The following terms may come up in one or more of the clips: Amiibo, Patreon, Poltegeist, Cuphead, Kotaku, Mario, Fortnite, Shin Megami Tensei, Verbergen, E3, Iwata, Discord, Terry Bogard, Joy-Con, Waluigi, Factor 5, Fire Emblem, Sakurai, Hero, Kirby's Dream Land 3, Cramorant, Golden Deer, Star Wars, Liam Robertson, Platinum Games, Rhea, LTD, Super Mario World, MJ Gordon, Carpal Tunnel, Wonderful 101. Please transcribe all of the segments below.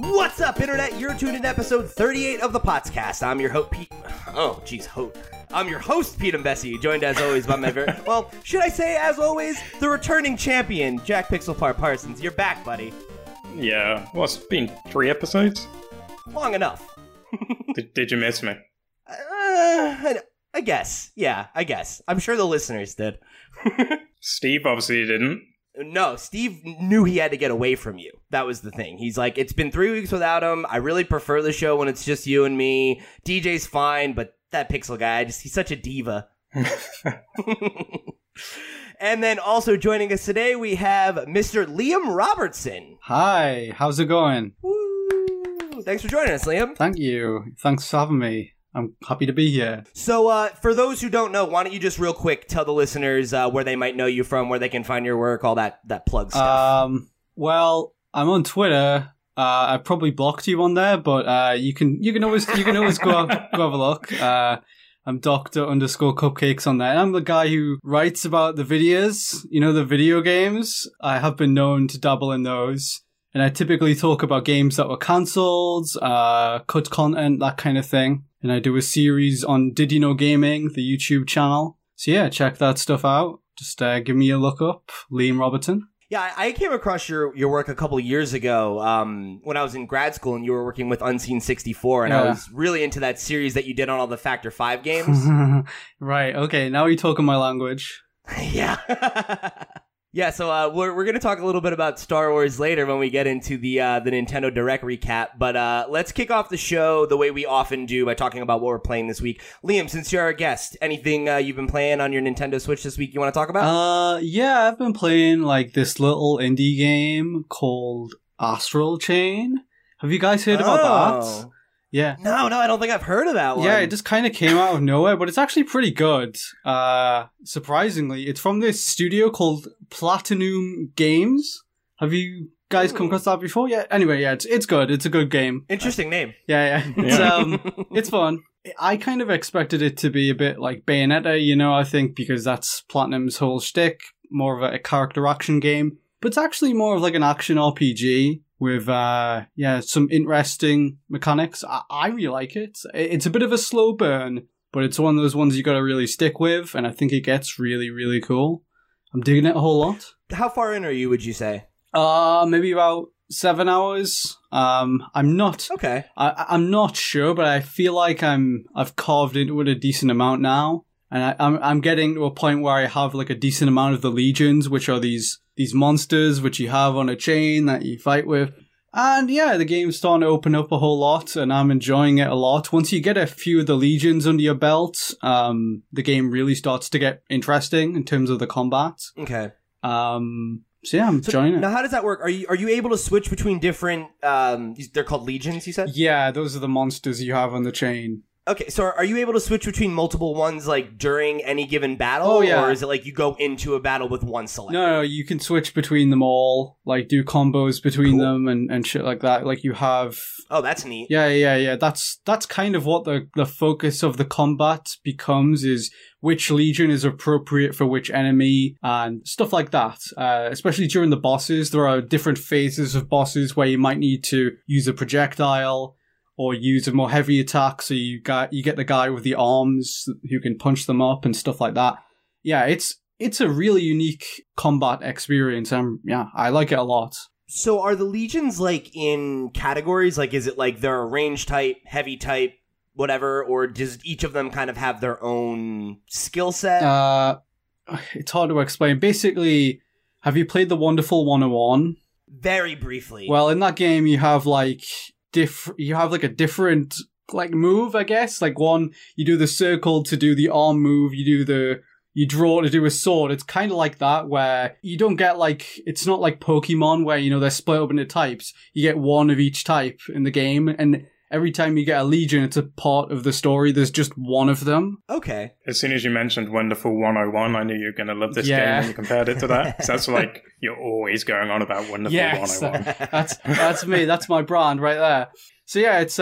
What's up, Internet? You're tuned in to episode 38 of the Potscast. I'm your host, Pete. Oh, jeez, host. I'm your host, Pete and Bessie, joined as always by my very... well, should I say, as always, the returning champion, Jack Pixelpar Parsons. You're back, buddy. Yeah. Well, it's been 3 episodes. Long enough. Did you miss me? I guess. Yeah, I guess. I'm sure the listeners did. Steve obviously didn't. No, Steve knew he had to get away from you. That was the thing. He's like, it's been 3 weeks without him. I really prefer the show when it's just you and me. DJ's fine, but that Pixel guy, he's such a diva. And then also joining us today, we have Mr. Liam Robertson. Hi, how's it going? Woo! Thanks for joining us, Liam. Thank you. Thanks for having me. I'm happy to be here. So for those who don't know, why don't you just real quick tell the listeners where they might know you from, where they can find your work, all that plug stuff. Well, I'm on Twitter. I probably blocked you on there, but you can always go have a look. I'm Dr._Cupcakes on there. And I'm the guy who writes about the videos, you know, the video games. I have been known to dabble in those. And I typically talk about games that were cancelled, cut content, that kind of thing. And I do a series on Did You Know Gaming, the YouTube channel. So yeah, check that stuff out. Just give me a look up, Liam Robertson. Yeah, I came across your work a couple of years ago when I was in grad school and you were working with Unseen 64. And yeah. I was really into that series that you did on all the Factor 5 games. Right, okay, now you're talking my language. Yeah. Yeah, so we're going to talk a little bit about Star Wars later when we get into the Nintendo Direct recap, but let's kick off the show the way we often do by talking about what we're playing this week. Liam, since you're our guest, anything you've been playing on your Nintendo Switch this week you want to talk about? Yeah, I've been playing like this little indie game called Astral Chain. Have you guys heard about that? Yeah. No, I don't think I've heard of that one. Yeah, it just kind of came out of nowhere, but it's actually pretty good. Surprisingly, it's from this studio called Platinum Games. Have you guys come across that before? Yeah. Anyway, yeah, it's good. It's a good game. Interesting name. Yeah. It's fun. I kind of expected it to be a bit like Bayonetta, you know, I think, because that's Platinum's whole shtick, more of a character action game. But it's actually more of like an action RPG. With, some interesting mechanics. I really like it. It's a bit of a slow burn, but it's one of those ones you got to really stick with, and I think it gets really, really cool. I'm digging it a whole lot. How far in are you, would you say? Maybe about 7 hours. I'm not... Okay. I'm not sure, but I feel like I've carved into it a decent amount now, and I'm getting to a point where I have, like, a decent amount of the legions, which are these monsters which you have on a chain that you fight with. And yeah, the game's starting to open up a whole lot and I'm enjoying it a lot. Once you get a few of the legions under your belt, the game really starts to get interesting in terms of the combat. Okay. So yeah, I'm enjoying it. Now how does that work? Are you able to switch between different, they're called legions, you said? Yeah, those are the monsters you have on the chain. Okay, so are you able to switch between multiple ones, like, during any given battle? Oh, yeah. Or is it, like, you go into a battle with one select? No, you can switch between them all, like, do combos between them and shit like that. Like, you have... Oh, that's neat. Yeah. That's kind of what the focus of the combat becomes, is which legion is appropriate for which enemy and stuff like that. Especially during the bosses, there are different phases of bosses where you might need to use a projectile, or use a more heavy attack, so you get the guy with the arms who can punch them up and stuff like that. Yeah, it's a really unique combat experience. I like it a lot. So are the legions, like, in categories? Like, is it like they're a range type, heavy type, whatever, or does each of them kind of have their own skill set? It's hard to explain. Basically, have you played the Wonderful 101? Very briefly. Well, in that game, you have, like... you have like a different like move, I guess. Like one, you do the circle to do the arm move. You draw to do a sword. It's kind of like that, where you don't get like, it's not like Pokemon where, you know, they're split up into types. You get one of each type in the game, and every time you get a Legion, it's a part of the story. There's just one of them. Okay. As soon as you mentioned Wonderful 101, I knew you were going to love this game when you compared it to that. Because that's like, you're always going on about Wonderful 101. That's me. That's my brand right there. So yeah, it's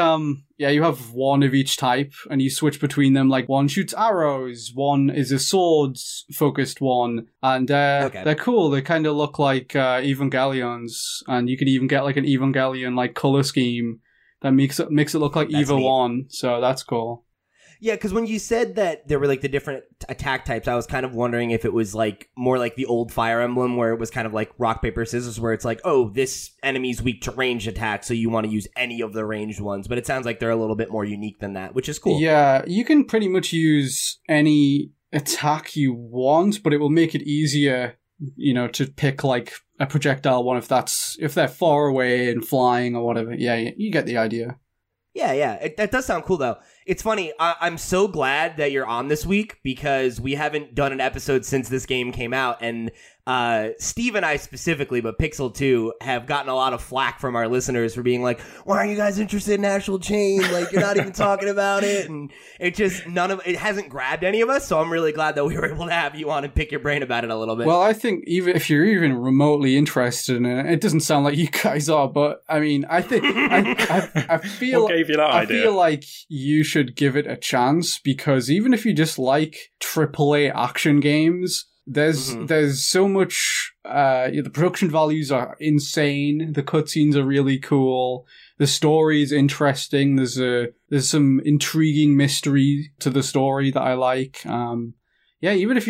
you have one of each type and you switch between them. Like one shoots arrows, one is a swords focused one, and they're cool. They kind of look like Evangelions, and you can even get like an Evangelion like color scheme that makes it look like Eva 1. So that's cool. Yeah, because when you said that there were like the different attack types, I was kind of wondering if it was like more like the old Fire Emblem where it was kind of like rock, paper, scissors, where it's like, oh, this enemy's weak to ranged attack, so you want to use any of the ranged ones. But it sounds like they're a little bit more unique than that, which is cool. Yeah, you can pretty much use any attack you want, but it will make it easier, you know, to pick like a projectile one if they're far away and flying or whatever. Yeah, you get the idea. Yeah. That does sound cool, though. It's funny. I'm so glad that you're on this week because we haven't done an episode since this game came out. And Steve and I specifically, but Pixel 2, have gotten a lot of flack from our listeners for being like, why aren't you guys interested in Astral Chain? Like, you're not even talking about it. And it just it hasn't grabbed any of us. So I'm really glad that we were able to have you on and pick your brain about it a little bit. Well, I think even if you're even remotely interested in it, it doesn't sound like you guys are. But I mean, I think I feel. Okay. I feel like you should give it a chance because even if you just like AAA action games, there's so much. The production values are insane. The cutscenes are really cool. The story is interesting. There's some intriguing mystery to the story that I like. Even if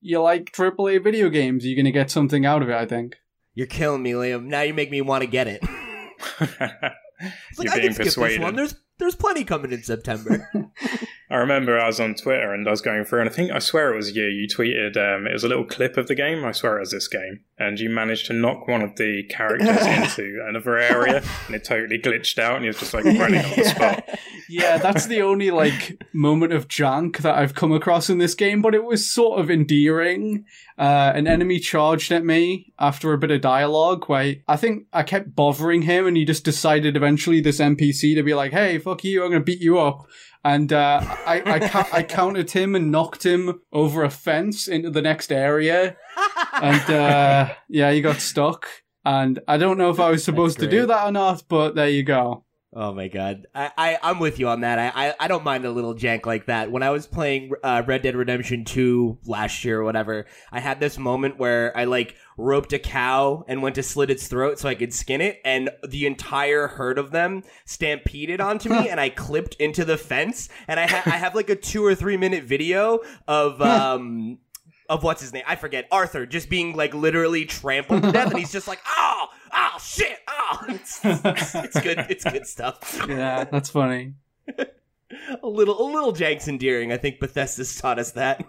you like AAA video games, you're gonna get something out of it. I think you're killing me, Liam. Now you make me want to get it. It's like, I can skip this one. There's plenty coming in September. I remember I was on Twitter and I was going through, and I swear it was you tweeted, it was a little clip of the game, I swear it was this game, and you managed to knock one of the characters into another area, and it totally glitched out, and he was just like running on the spot. Yeah, that's the only like moment of jank that I've come across in this game, but it was sort of endearing. An enemy charged at me after a bit of dialogue where I think I kept bothering him, and he just decided eventually this NPC to be like, hey, fuck you, I'm going to beat you up. And I countered him and knocked him over a fence into the next area. And he got stuck. And I don't know if I was supposed to do that or not, but there you go. Oh, my God. I'm with you on that. I don't mind a little jank like that. When I was playing Red Dead Redemption 2 last year or whatever, I had this moment where I, like, roped a cow and went to slit its throat so I could skin it, and the entire herd of them stampeded onto me, and I clipped into the fence, and I have, like, a 2 or 3 minute video of what's his name? I forget. Arthur just being, like, literally trampled to death, and he's just like, oh! Oh shit! Oh, it's good. It's good stuff. Yeah, that's funny. a little jank's endearing. I think Bethesda's taught us that.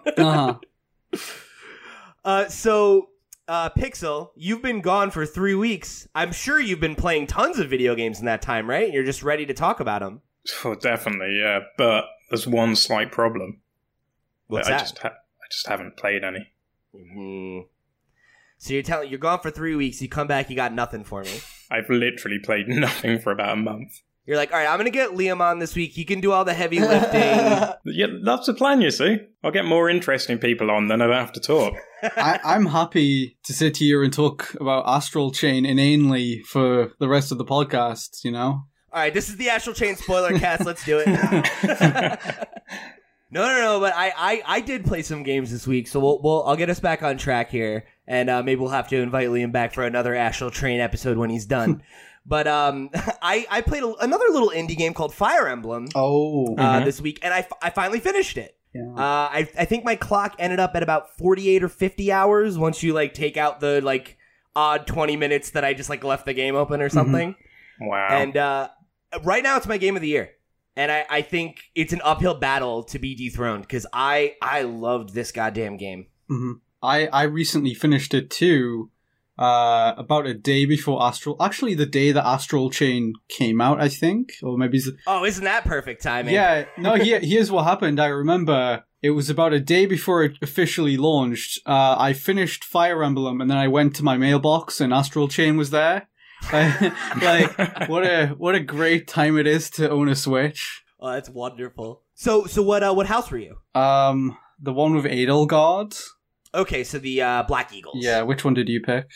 So, Pixel, you've been gone for 3 weeks. I'm sure you've been playing tons of video games in that time, right? You're just ready to talk about them. Oh, definitely, yeah. But there's one slight problem. What's that? I just haven't played any. Mm-hmm. So you're gone for 3 weeks, you come back, you got nothing for me. I've literally played nothing for about a month. You're like, all right, I'm going to get Liam on this week. He can do all the heavy lifting. Yeah, that's the plan, you see. I'll get more interesting people on than I have to talk. I'm happy to sit here and talk about Astral Chain inanely for the rest of the podcast, you know? All right, this is the Astral Chain spoiler cast. Let's do it. No, but I did play some games this week, so I'll get us back on track here, and maybe we'll have to invite Liam back for another Astral Chain episode when he's done. But I played another little indie game called Fire Emblem this week, and I finally finished it. Yeah. I think my clock ended up at about 48 or 50 hours once you like take out the like odd 20 minutes that I just like left the game open or something. Mm-hmm. Wow. And right now it's my game of the year. And I think it's an uphill battle to be dethroned because I loved this goddamn game. Mm-hmm. I recently finished it too, about a day before Astral. Actually, the day that Astral Chain came out, I think, or maybe. Oh, isn't that perfect timing? Yeah. No. Here's what happened. I remember it was about a day before it officially launched. I finished Fire Emblem, and then I went to my mailbox, and Astral Chain was there. Like, what a great time it is to own a Switch. Oh, that's wonderful. So what house were you? The one with Edelgard. Okay, so the Black Eagles. Yeah, which one did you pick?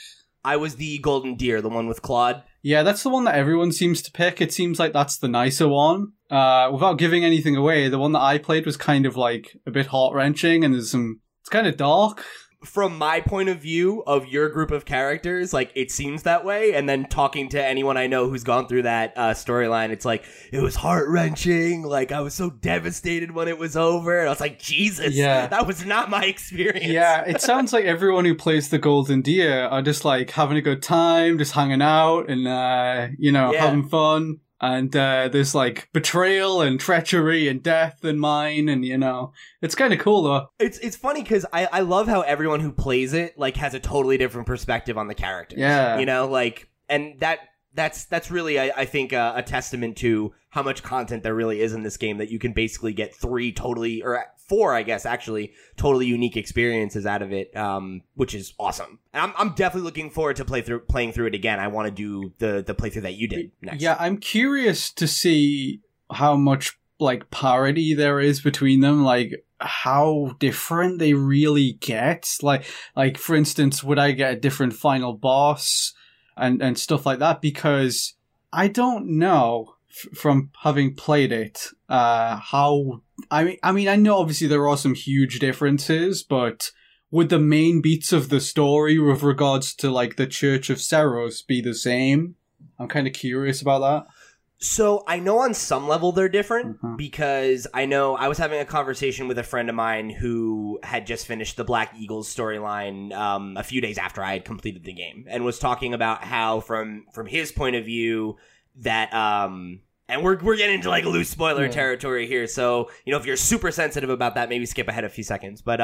I was the Golden Deer, the one with Claude. Yeah, that's the one that everyone seems to pick. It seems like that's the nicer one. Without giving anything away, the one that I played was kind of like a bit heart-wrenching, and it's kind of dark. From my point of view of your group of characters, like, it seems that way. And then talking to anyone I know who's gone through that storyline, it's like, it was heart-wrenching. Like, I was so devastated when it was over. And I was like, Jesus, yeah. That was not my experience. Yeah, it sounds like everyone who plays the Golden Deer are just, like, having a good time, just hanging out and, having fun. And there's, like, betrayal and treachery and death and mine, and, it's kind of cool, though. It's funny, because I love how everyone who plays it, like, has a totally different perspective on the characters. Yeah. And that's really, I think, a testament to how much content there really is in this game, that you can basically get four totally unique experiences out of it, which is awesome. And I'm definitely looking forward to playing through it again. I want to do the playthrough that you did next. Yeah, I'm curious to see how much, like, parity there is between them, like, how different they really get. Like for instance, would I get a different final boss and stuff like that? Because I don't know, from having played it, I mean, I know obviously there are some huge differences, but would the main beats of the story with regards to, like, the Church of Seros be the same? I'm kind of curious about that. So I know on some level they're different, mm-hmm. because I know I was having a conversation with a friend of mine who had just finished the Black Eagles storyline a few days after I had completed the game, and was talking about how from his point of view that and we're getting into, like, loose spoiler territory here. So, if you're super sensitive about that, maybe skip ahead a few seconds. But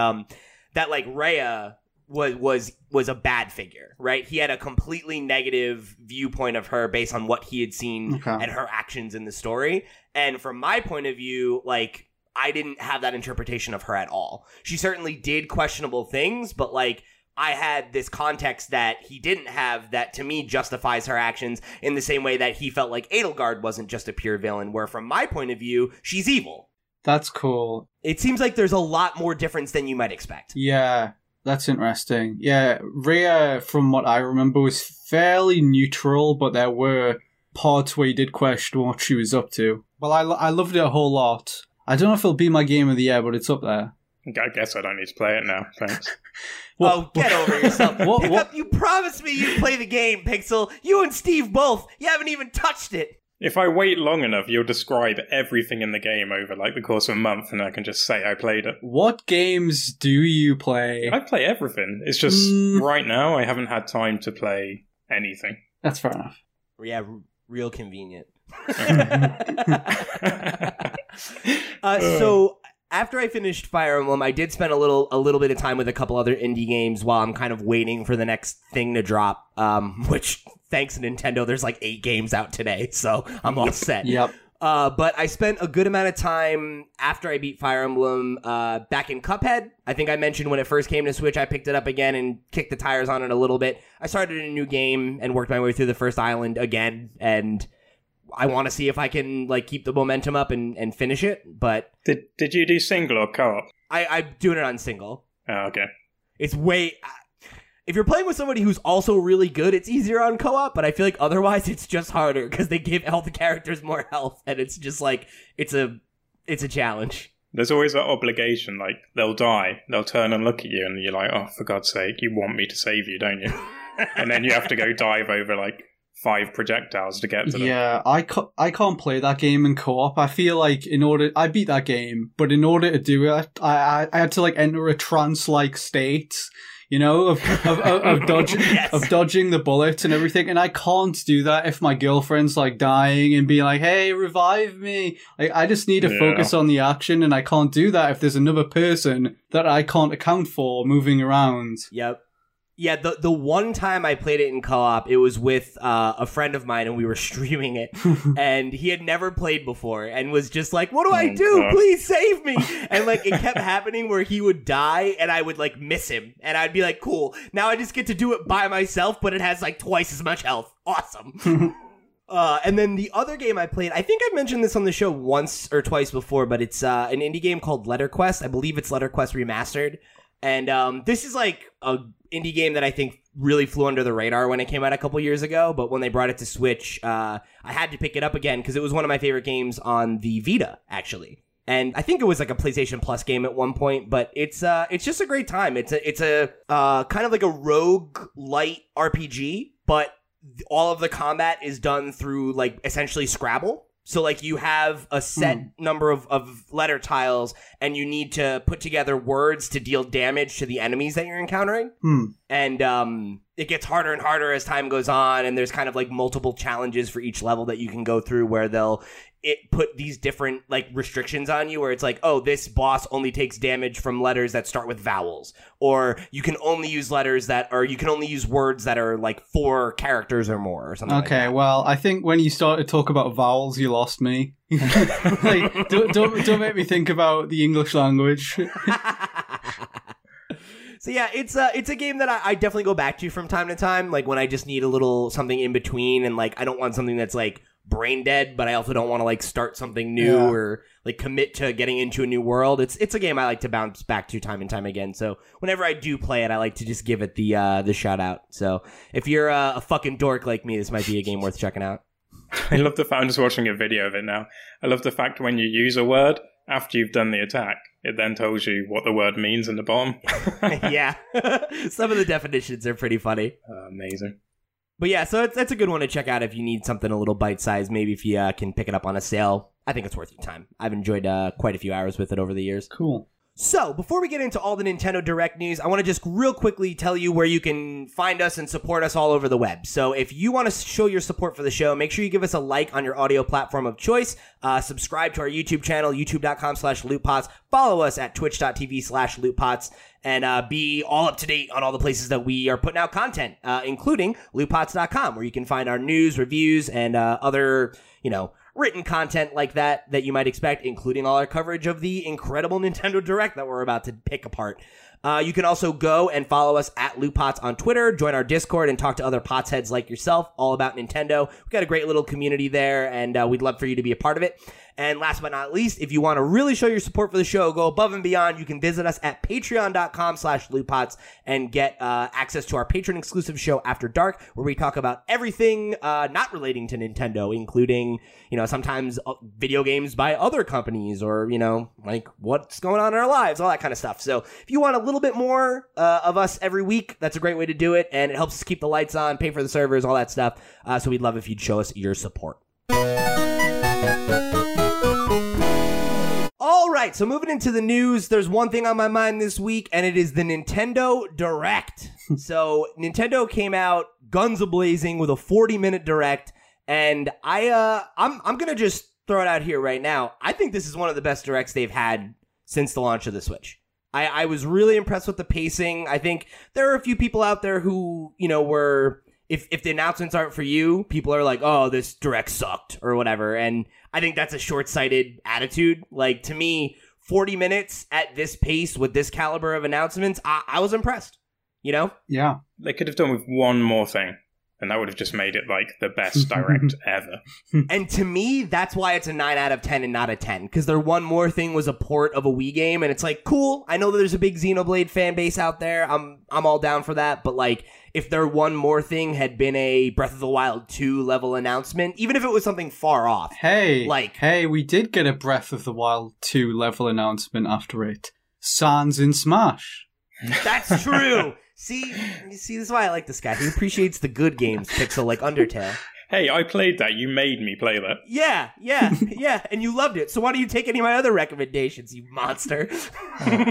that, like, Rhea was a bad figure, right? He had a completely negative viewpoint of her based on what he had seen and her actions in the story. And from my point of view, like, I didn't have that interpretation of her at all. She certainly did questionable things, but, like, I had this context that he didn't have that, to me, justifies her actions in the same way that he felt like Edelgard wasn't just a pure villain, where from my point of view, she's evil. That's cool. It seems like there's a lot more difference than you might expect. Yeah, that's interesting. Yeah, Rhea, from what I remember, was fairly neutral, but there were parts where you did question what she was up to. Well, I loved it a whole lot. I don't know if it'll be my game of the year, but it's up there. I guess I don't need to play it now, thanks. Well, get over yourself. Pick up, you promised me you'd play the game, Pixel. You and Steve both. You haven't even touched it. If I wait long enough, you'll describe everything in the game over, like, the course of a month, and I can just say I played it. What games do you play? I play everything. It's just right now I haven't had time to play anything. That's fair enough. Yeah, real convenient. So... after I finished Fire Emblem, I did spend a little bit of time with a couple other indie games while I'm kind of waiting for the next thing to drop, which, thanks to Nintendo, there's like 8 games out today, so I'm all set. Yep. But I spent a good amount of time after I beat Fire Emblem back in Cuphead. I think I mentioned when it first came to Switch, I picked it up again and kicked the tires on it a little bit. I started a new game and worked my way through the first island again, and... I want to see if I can, like, keep the momentum up and finish it, but... Did you do single or co-op? I'm doing it on single. Oh, okay. It's way... If you're playing with somebody who's also really good, it's easier on co-op, but I feel like otherwise it's just harder, because they give all the characters more health, and it's just, like, it's a challenge. There's always that obligation, like, they'll die, they'll turn and look at you, and you're like, oh, for God's sake, you want me to save you, don't you? And then you have to go dive over, like... 5 projectiles to get to them. Yeah, I can't play that game in co-op. I feel like I beat that game, but in order to do it, I had to, like, enter a trance-like state, of dodging yes. of dodging the bullets and everything. And I can't do that if my girlfriend's, like, dying and being like, "Hey, revive me!" Like, I just need to focus on the action, and I can't do that if there's another person that I can't account for moving around. Yep. Yeah, the one time I played it in co-op, it was with a friend of mine, and we were streaming it, and he had never played before, and was just like, what do I do? God. Please save me! And, like, it kept happening where he would die, and I would, like, miss him, and I'd be like, cool, now I just get to do it by myself, but it has, like, twice as much health. Awesome. And then the other game I played, I think I mentioned this on the show once or twice before, but it's an indie game called Letter Quest. I believe it's Letter Quest Remastered. And this is like an indie game that I think really flew under the radar when it came out a couple years ago. But when they brought it to Switch, I had to pick it up again because it was one of my favorite games on the Vita, actually. And I think it was like a PlayStation Plus game at one point. But it's just a great time. It's a kind of like a rogue light RPG, but all of the combat is done through like essentially Scrabble. So, like, you have a set number of letter tiles, and you need to put together words to deal damage to the enemies that you're encountering. And it gets harder and harder as time goes on, and there's kind of, like, multiple challenges for each level that you can go through where they'll put these different, like, restrictions on you where it's like, oh, this boss only takes damage from letters that start with vowels. Or you can only use you can only use words that are, like, 4 characters or more or something like that. Okay, well, I think when you started to talk about vowels, you lost me. Like, don't make me think about the English language. So yeah, it's a game that I definitely go back to from time to time, like when I just need a little something in between, and like I don't want something that's like brain dead, but I also don't want to like start something new or like commit to getting into a new world. It's a game I like to bounce back to time and time again. So whenever I do play it, I like to just give it the shout out. So if you're a fucking dork like me, this might be a game worth checking out. I love the fact, I'm just watching a video of it now. I love the fact when you use a word after you've done the attack, it then tells you what the word means in the bottom. Yeah. Some of the definitions are pretty funny. Amazing. But yeah, so that's a good one to check out if you need something a little bite-sized. Maybe if you can pick it up on a sale. I think it's worth your time. I've enjoyed quite a few hours with it over the years. Cool. So, before we get into all the Nintendo Direct news, I want to just real quickly tell you where you can find us and support us all over the web. So, if you want to show your support for the show, make sure you give us a like on your audio platform of choice. Subscribe to our YouTube channel, youtube.com/LootPots. Follow us at twitch.tv/LootPots. And be all up to date on all the places that we are putting out content, including LootPots.com, where you can find our news, reviews, and other, you know, written content like that you might expect, including all our coverage of the incredible Nintendo Direct that we're about to pick apart. You can also go and follow us at LootPots on Twitter, join our Discord, and talk to other potsheads like yourself all about Nintendo. We've got a great little community there, and we'd love for you to be a part of it. And last but not least, if you want to really show your support for the show, go above and beyond, you can visit us at patreon.com/LootPots and get access to our patron-exclusive show After Dark, where we talk about everything not relating to Nintendo, including, you know, sometimes video games by other companies or, you know, like what's going on in our lives, all that kind of stuff. So if you want a little bit more of us every week, that's a great way to do it, and it helps us keep the lights on, pay for the servers, all that stuff. So we'd love if you'd show us your support. All right, so moving into the news, there's one thing on my mind this week, and it is the Nintendo Direct. So Nintendo came out guns a-blazing with a 40-minute Direct, and I'm going to just throw it out here right now. I think this is one of the best Directs they've had since the launch of the Switch. I was really impressed with the pacing. I think there are a few people out there who, you know, were... If the announcements aren't for you, people are like, oh, this Direct sucked or whatever. And I think that's a short-sighted attitude. Like, to me, 40 minutes at this pace with this caliber of announcements, I was impressed, you know? Yeah. They could have done with one more thing, and that would have just made it, like, the best Direct ever. And to me, that's why it's a 9 out of 10 and not a 10, because their one more thing was a port of a Wii game, and it's like, cool, I know that there's a big Xenoblade fan base out there. I'm all down for that, but, like, if their one more thing had been a Breath of the Wild 2 level announcement, even if it was something far off. Hey, we did get a Breath of the Wild 2 level announcement after it. Sans in Smash. That's true. See, this is why I like this guy. He appreciates the good games, Pixel, like Undertale. Hey, I played that. You made me play that. Yeah, and you loved it. So why don't you take any of my other recommendations, you monster?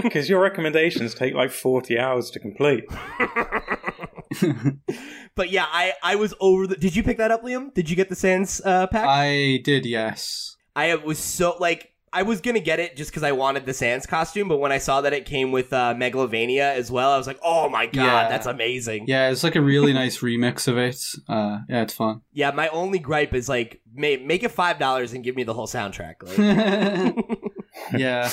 Because your recommendations take like 40 hours to complete. But yeah, I was over the... Did you pick that up, Liam? Did you get the Sans pack? I did, yes. I was so, like, I was going to get it just because I wanted the Sans costume, but when I saw that it came with Megalovania as well, I was like, oh my god, that's amazing. Yeah, it's like a really nice remix of it. Yeah, it's fun. Yeah, my only gripe is like, make it $5 and give me the whole soundtrack. Like. Yeah.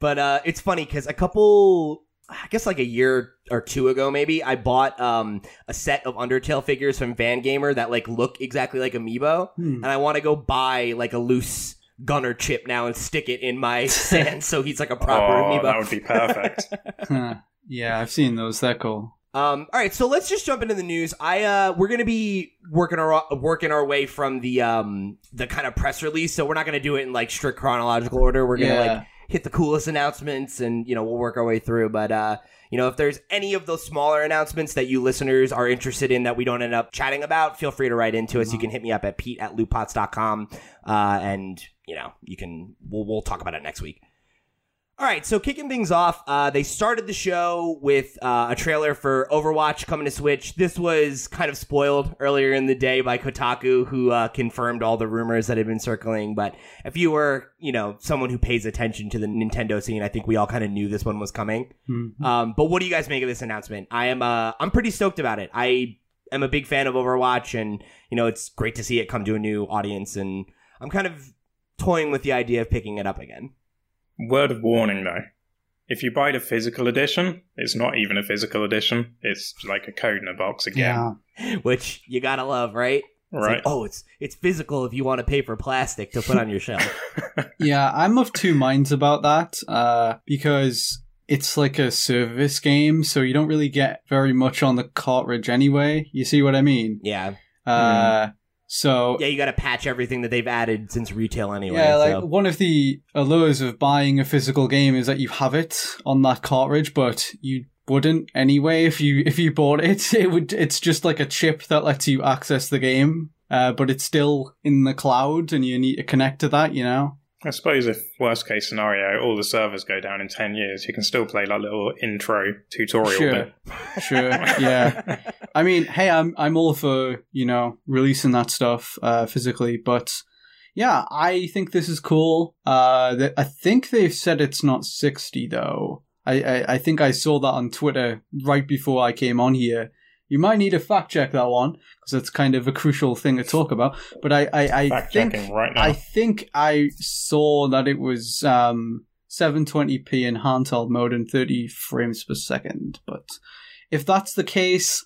But it's funny because a couple... I guess like a year or two ago, maybe, I bought a set of Undertale figures from Vangamer that like look exactly like Amiibo, and I want to go buy like a loose gunner chip now and stick it in my Sand so he's like a proper Amiibo. That would be perfect. Yeah, I've seen those. That cool. All right, so let's just jump into the news. We're gonna be working our way from the kind of press release, so we're not gonna do it in like strict chronological order. We're gonna like hit the coolest announcements and, you know, we'll work our way through. But, you know, if there's any of those smaller announcements that you listeners are interested in that we don't end up chatting about, feel free to write into us. You can hit me up at pete@lootpots.com. And, you know, you can, we'll talk about it next week. All right. So kicking things off, they started the show with a trailer for Overwatch coming to Switch. This was kind of spoiled earlier in the day by Kotaku, who confirmed all the rumors that had been circling. But if you were, you know, someone who pays attention to the Nintendo scene, I think we all kind of knew this one was coming. Mm-hmm. But what do you guys make of this announcement? I'm pretty stoked about it. I am a big fan of Overwatch, and, you know, it's great to see it come to a new audience. And I'm kind of toying with the idea of picking it up again. Word of warning, though. If you buy the physical edition, it's not even a physical edition. It's like a code in a box again. Yeah. Which you gotta love, right? It's right. Like, oh, it's physical if you want to pay for plastic to put on your shelf. Yeah, I'm of two minds about that, because it's like a service game, so you don't really get very much on the cartridge anyway. You see what I mean? Yeah. So yeah, you got to patch everything that they've added since retail anyway. Yeah, like one of the allures of buying a physical game is that you have it on that cartridge, but you wouldn't anyway if you bought it. It would. It's just like a chip that lets you access the game, but it's still in the cloud, and you need to connect to that. You know. I suppose if worst case scenario, all the servers go down in 10 years, you can still play like little intro tutorial bit. Sure, yeah. I mean, hey, I'm all for, you know, releasing that stuff physically, but yeah, I think this is cool. I think they've said it's not 60 though. I think I saw that on Twitter right before I came on here. You might need to fact check that one because that's kind of a crucial thing to talk about. But I think I saw that it was 720p in handheld mode and 30 frames per second. But if that's the case,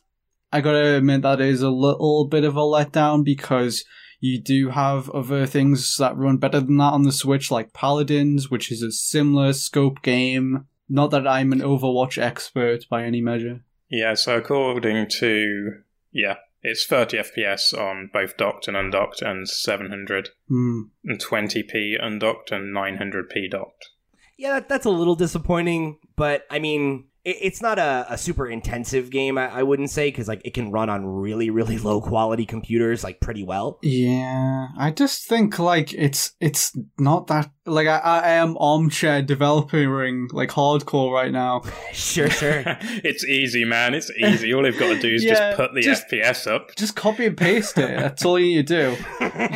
I gotta admit that is a little bit of a letdown because you do have other things that run better than that on the Switch, like Paladins, which is a similar scope game. Not that I'm an Overwatch expert by any measure. Yeah, so according to, it's 30 FPS on both docked and undocked, and 720p undocked and 900p docked. Yeah, that's a little disappointing, but I mean, it's not a super intensive game, I wouldn't say, because like, it can run on really, really low quality computers like pretty well. Yeah, I just think like it's not that... Like, I am armchair developing, like, hardcore right now. Sure. It's easy, man. It's easy. All they've got to do is just put the FPS up. Just copy and paste it. That's all you need to do.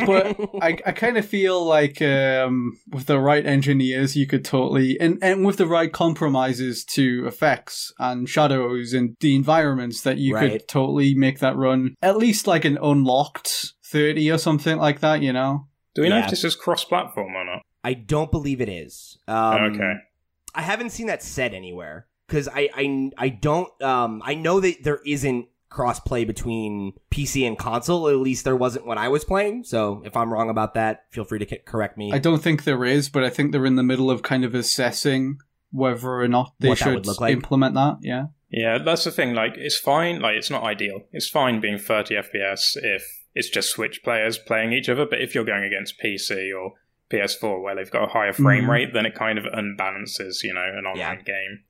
But I kind of feel like with the right engineers, you could totally... And with the right compromises to effects and shadows and the environments, that you could totally make that run at least like an unlocked 30 or something like that, you know? Do we know if this is cross-platform or not? I don't believe it is. Okay. I haven't seen that said anywhere because I don't. I know that there isn't cross-play between PC and console. At least there wasn't when I was playing. So if I'm wrong about that, feel free to correct me. I don't think there is, but I think they're in the middle of kind of assessing whether or not they should implement that. Yeah. Yeah, that's the thing. Like, it's fine. Like, it's not ideal. It's fine being 30 FPS if it's just Switch players playing each other. But if you're going against PC or PS4, where they've got a higher frame rate, then it kind of unbalances, you know, an online game.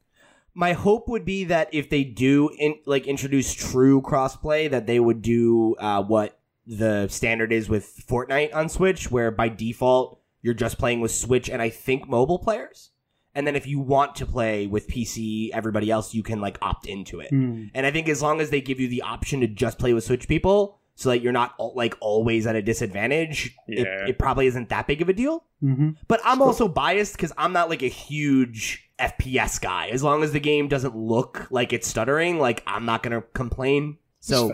My hope would be that if they do introduce true crossplay, that they would do what the standard is with Fortnite on Switch, where by default you're just playing with Switch and I think mobile players, and then if you want to play with PC, everybody else, you can like opt into it. And I think as long as they give you the option to just play with Switch people, so that you're not like always at a disadvantage, it probably isn't that big of a deal. Mm-hmm. But I'm also biased because I'm not like a huge FPS guy. As long as the game doesn't look like it's stuttering, like I'm not going to complain. So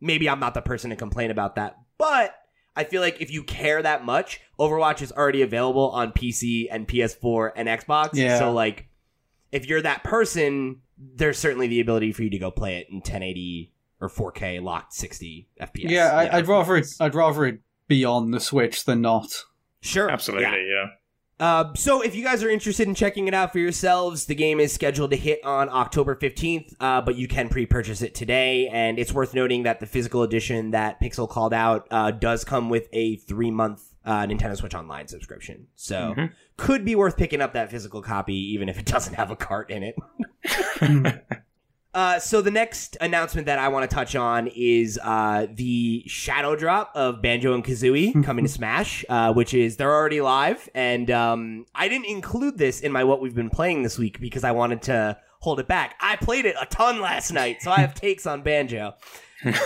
maybe I'm not the person to complain about that. But I feel like if you care that much, Overwatch is already available on PC and PS4 and Xbox. Yeah. So like if you're that person, there's certainly the ability for you to go play it in 1080 or 4K locked 60 FPS. Yeah, I'd rather it be on the Switch than not. Sure. Absolutely, yeah. So if you guys are interested in checking it out for yourselves, the game is scheduled to hit on October 15th, but you can pre-purchase it today. And it's worth noting that the physical edition that Pixel called out does come with a 3-month Nintendo Switch Online subscription. So could be worth picking up that physical copy, even if it doesn't have a cart in it. So the next announcement that I want to touch on is the shadow drop of Banjo & Kazooie coming to Smash, which is they're already live. And I didn't include this in my what we've been playing this week because I wanted to hold it back. I played it a ton last night, so I have takes on Banjo. This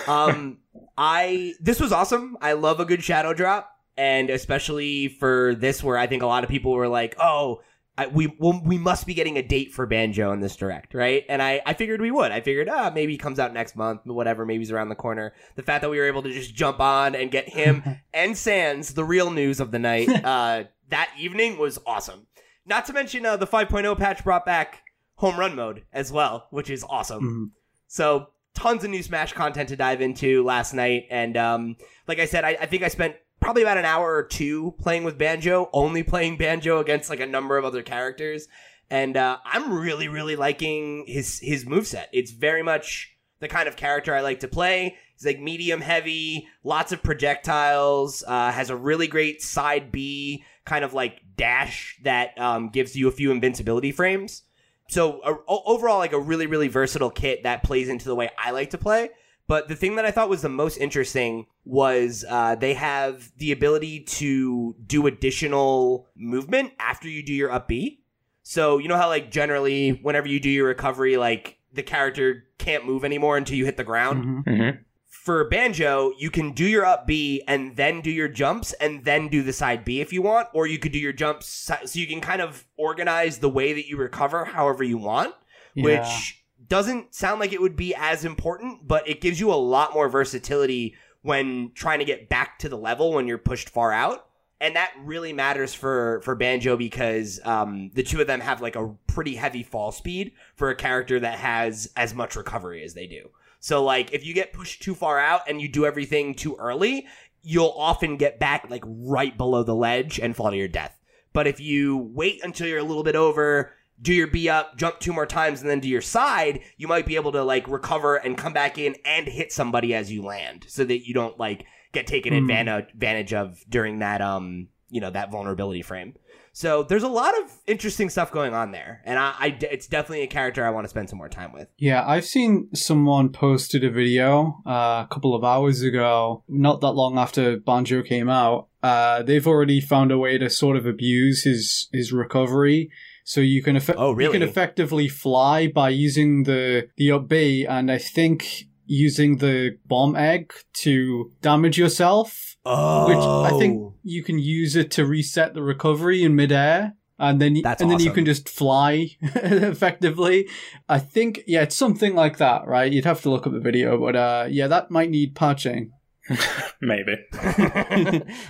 was awesome. I love a good shadow drop, and especially for this where I think a lot of people were like, oh, we must be getting a date for Banjo in this Direct, right? And I figured we would. I figured, maybe he comes out next month, whatever, maybe he's around the corner. The fact that we were able to just jump on and get him and Sans, the real news of the night, that evening was awesome. Not to mention the 5.0 patch brought back Home Run Mode as well, which is awesome. Mm-hmm. So tons of new Smash content to dive into last night. And like I said, I think I spent probably about an hour or two playing with Banjo, only playing Banjo against like a number of other characters. And I'm really, really liking his moveset. It's very much the kind of character I like to play. He's like medium heavy, lots of projectiles, has a really great side B kind of like dash that gives you a few invincibility frames. So overall, like a really, really versatile kit that plays into the way I like to play. But the thing that I thought was the most interesting was they have the ability to do additional movement after you do your up B. So you know how like generally whenever you do your recovery, like the character can't move anymore until you hit the ground. Mm-hmm. Mm-hmm. For Banjo, you can do your up B and then do your jumps and then do the side B if you want. Or you could do your jumps. So you can kind of organize the way that you recover however you want, which doesn't sound like it would be as important, but it gives you a lot more versatility when trying to get back to the level when you're pushed far out. And that really matters for Banjo because the two of them have like a pretty heavy fall speed for a character that has as much recovery as they do. So like if you get pushed too far out and you do everything too early, you'll often get back like right below the ledge and fall to your death. But if you wait until you're a little bit over, do your B up, jump two more times, and then do your side, you might be able to like recover and come back in and hit somebody as you land so that you don't like get taken advantage of during that, that vulnerability frame. So there's a lot of interesting stuff going on there. And it's definitely a character I want to spend some more time with. Yeah, I've seen someone posted a video a couple of hours ago, not that long after Banjo came out. They've already found a way to sort of abuse his recovery. So you can you can effectively fly by using the up B and I think using the bomb egg to damage yourself. Oh. Which I think you can use it to reset the recovery in midair. And then then you can just fly effectively. I think, it's something like that, right? You'd have to look up the video, but that might need patching. Maybe.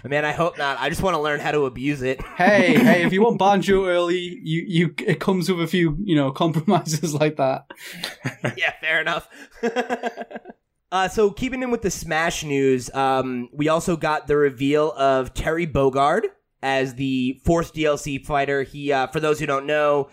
Man, I hope not. I just want to learn how to abuse it. Hey, if you want Banjo early, you it comes with a few, compromises like that. Yeah, fair enough. So keeping in with the Smash news, we also got the reveal of Terry Bogard as the 4th DLC fighter. He, for those who don't know,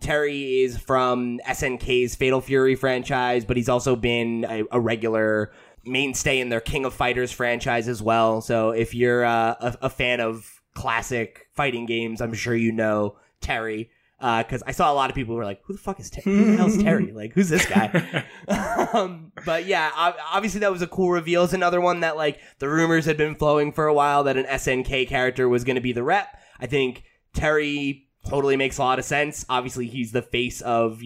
Terry is from SNK's Fatal Fury franchise, but he's also been a regular mainstay in their King of Fighters franchise as well. So if you're a fan of classic fighting games, I'm sure you know Terry. Because I saw a lot of people who were like, who the fuck is Terry? Who the hell's Terry? Like, who's this guy? But yeah, obviously that was a cool reveal. It's another one that like the rumors had been flowing for a while that an SNK character was going to be the rep. I think Terry totally makes a lot of sense. Obviously, he's the face of,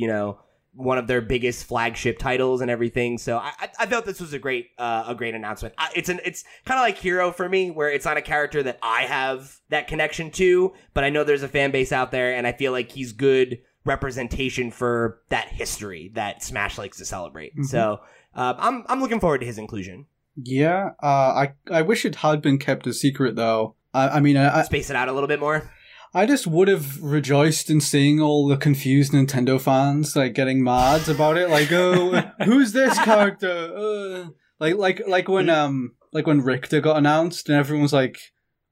one of their biggest flagship titles and everything. So I felt this was a great announcement. It's kind of like Hero for me, where it's not a character that I have that connection to, but I know there's a fan base out there, and I feel like he's good representation for that history that Smash likes to celebrate. Mm-hmm. So I'm looking forward to his inclusion. Yeah, I wish it had been kept a secret, though. I mean, space it out a little bit more. I just would have rejoiced in seeing all the confused Nintendo fans like getting mad about it, like, "Oh, who's this character?" Like when Richter got announced, and everyone's like,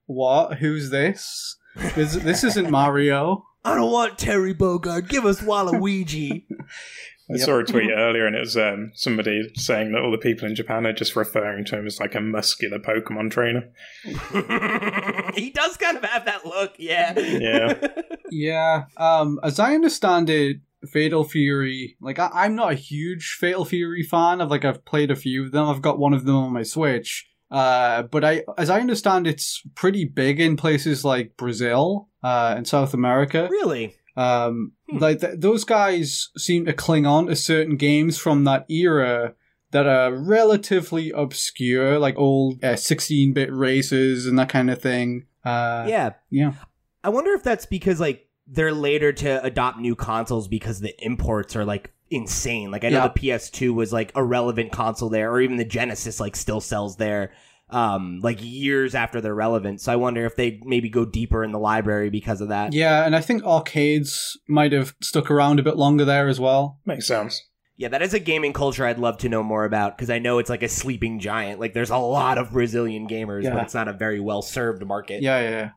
"What? Who's this? This isn't Mario." I don't want Terry Bogard. Give us Waluigi. I saw a tweet earlier, and it was somebody saying that all the people in Japan are just referring to him as like a muscular Pokemon trainer. He does kind of have that look, yeah. Yeah. Yeah. As I understand it, Fatal Fury, like I'm not a huge Fatal Fury fan. I've played a few of them. I've got one of them on my Switch. But as I understand, it's pretty big in places like Brazil and South America. Really? Those guys seem to cling on to certain games from that era that are relatively obscure, like old 16-bit races and that kind of thing. Yeah. I wonder if that's because like they're later to adopt new consoles because the imports are like insane. Like I know the PS2 was like a relevant console there, or even the Genesis like still sells there. Like years after they're relevant. So I wonder if they maybe go deeper in the library because of that. Yeah, and I think arcades might have stuck around a bit longer there as well. Makes sense. Yeah, that is a gaming culture I'd love to know more about, because I know it's like a sleeping giant. Like there's a lot of Brazilian gamers, but it's not a very well-served market. Yeah.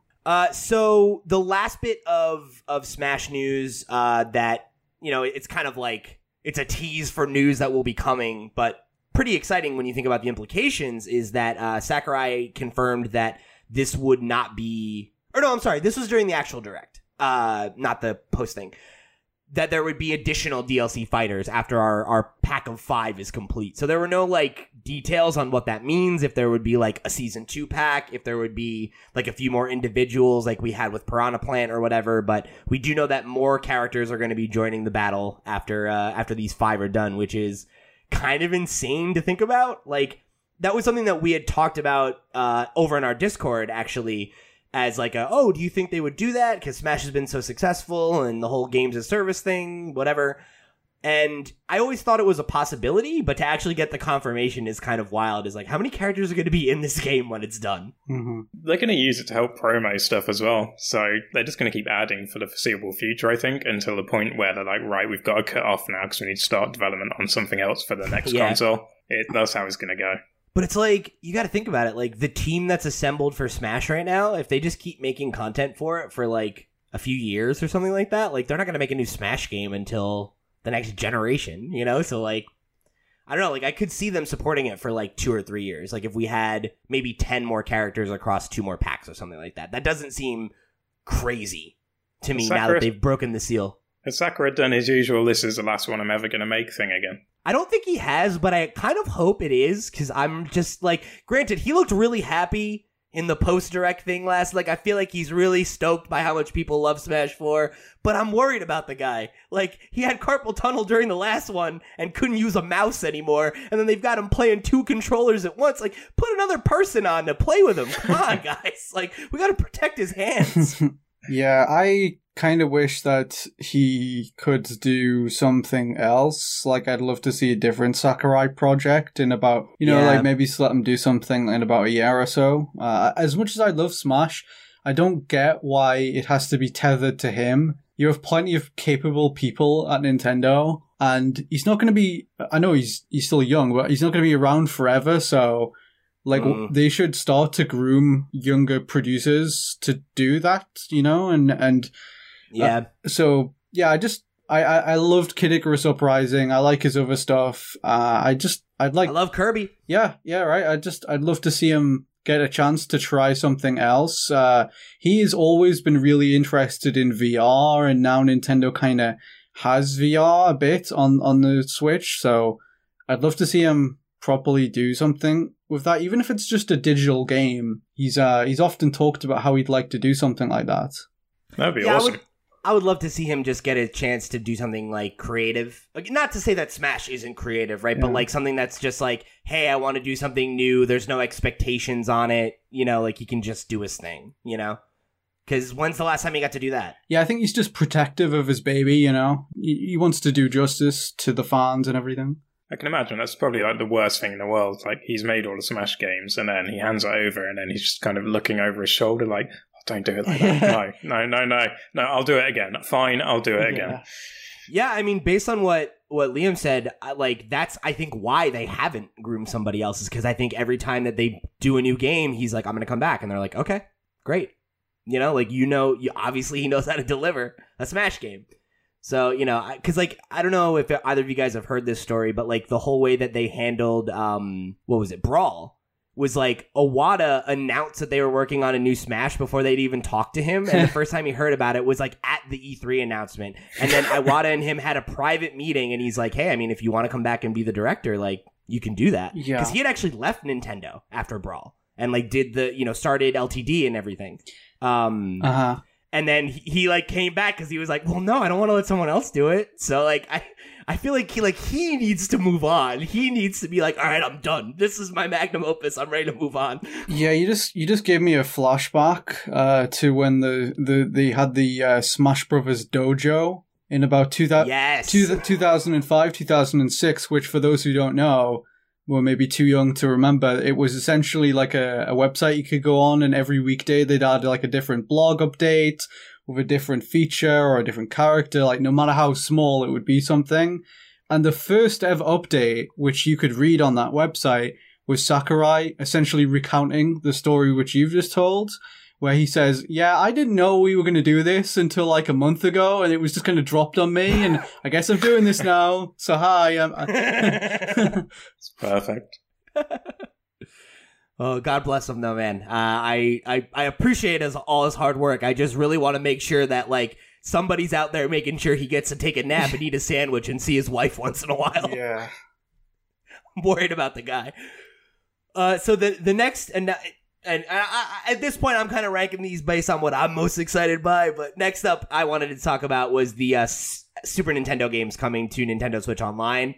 So the last bit of Smash news that, you know, it's kind of like, it's a tease for news that will be coming, but pretty exciting when you think about the implications, is that Sakurai confirmed that this would not be... Or no, I'm sorry. This was during the actual Direct, not the post thing. That there would be additional DLC fighters after our pack of 5 is complete. So there were no, like, details on what that means, if there would be, like, a Season 2 pack, if there would be, like, a few more individuals like we had with Piranha Plant or whatever. But we do know that more characters are going to be joining the battle after these 5 are done, which is... kind of insane to think about. Like that was something that we had talked about over in our Discord, actually, as like do you think they would do that, because Smash has been so successful and the whole games as service thing, whatever. And I always thought it was a possibility, but to actually get the confirmation is kind of wild. Is like, how many characters are going to be in this game when it's done? Mm-hmm. They're going to use it to help promo stuff as well. So they're just going to keep adding for the foreseeable future, I think, until the point where they're like, right, we've got to cut off now because we need to start development on something else for the next console. That's how it's going to go. But it's like, you got to think about it. Like the team that's assembled for Smash right now, if they just keep making content for it for like a few years or something like that, like they're not going to make a new Smash game until... the next generation, you know? So, like, I don't know. Like, I could see them supporting it for, like, 2 or 3 years. Like, if we had maybe 10 more characters across 2 more packs or something like that. That doesn't seem crazy to me now that they've broken the seal. Has Sakura done his usual, this is the last one I'm ever going to make thing again? I don't think he has, but I kind of hope it is, because I'm just, like... Granted, he looked really happy in the post-direct thing last. Like, I feel like he's really stoked by how much people love Smash 4, but I'm worried about the guy. Like, he had carpal tunnel during the last one and couldn't use a mouse anymore, and then they've got him playing 2 controllers at once. Like, put another person on to play with him. Come on, guys. Like, we got to protect his hands. Yeah, I kind of wish that he could do something else. Like, I'd love to see a different Sakurai project in about, you know, like maybe let him do something in about a year or so. As much as I love Smash, I don't get why it has to be tethered to him. You have plenty of capable people at Nintendo, and he's not going to be... I know he's still young, but he's not going to be around forever, so... Like, they should start to groom younger producers to do that, you know? I loved Kid Icarus Uprising. I like his other stuff. I love Kirby. Yeah, right. I'd love to see him get a chance to try something else. He has always been really interested in VR, and now Nintendo kind of has VR a bit on the Switch, so I'd love to see him properly do something with that, even if it's just a digital game. He's often talked about how he'd like to do something like that. That'd be awesome. I would, I would love to see him just get a chance to do something like creative. Like, not to say that Smash isn't creative, right? Yeah. But like something that's just like, hey, I want to do something new. There's no expectations on it. You know, like he can just do his thing, you know? Because when's the last time he got to do that? Yeah, I think he's just protective of his baby, you know? He wants to do justice to the fans and everything. I can imagine that's probably like the worst thing in the world. Like he's made all the Smash games and then he hands it over and then he's just kind of looking over his shoulder like, don't do it like that. No, I'll do it again. Fine, I'll do it again. Yeah, I mean, based on what Liam said, like that's, I think, why they haven't groomed somebody else's, because I think every time that they do a new game, he's like, I'm going to come back. And they're like, okay, great. You know, like, you obviously he knows how to deliver a Smash game. So, you know, because, like, I don't know if either of you guys have heard this story, but, like, the whole way that they handled, what was it, Brawl? Was like Iwata announced that they were working on a new Smash before they'd even talked to him. And the first time he heard about it was like at the E3 announcement. And then Iwata and him had a private meeting and he's like, hey, I mean, if you want to come back and be the director, like you can do that. Because he had actually left Nintendo after Brawl and like did the, you know, started LTD and everything. And then he like came back because he was like, well, no, I don't want to let someone else do it. So like I feel like he needs to move on. He needs to be like, all right, I'm done. This is my magnum opus. I'm ready to move on. Yeah, you just gave me a flashback to when they had the Smash Brothers dojo in about 2005, 2006, which for those who don't know, were maybe too young to remember, it was essentially like a website you could go on and every weekday they'd add like a different blog update with a different feature or a different character, like no matter how small it would be something. And the first ever update, which you could read on that website, was Sakurai essentially recounting the story which you've just told, where he says, yeah, I didn't know we were going to do this until like a month ago, and it was just kind of dropped on me, and I guess I'm doing this now, so hi. It's perfect. Oh, God bless him, though, man. I appreciate all his hard work. I just really want to make sure that, like, somebody's out there making sure he gets to take a nap and eat a sandwich and see his wife once in a while. Yeah. I'm worried about the guy. So the next... And I, at this point, I'm kind of ranking these based on what I'm most excited by. But next up I wanted to talk about was the Super Nintendo games coming to Nintendo Switch Online.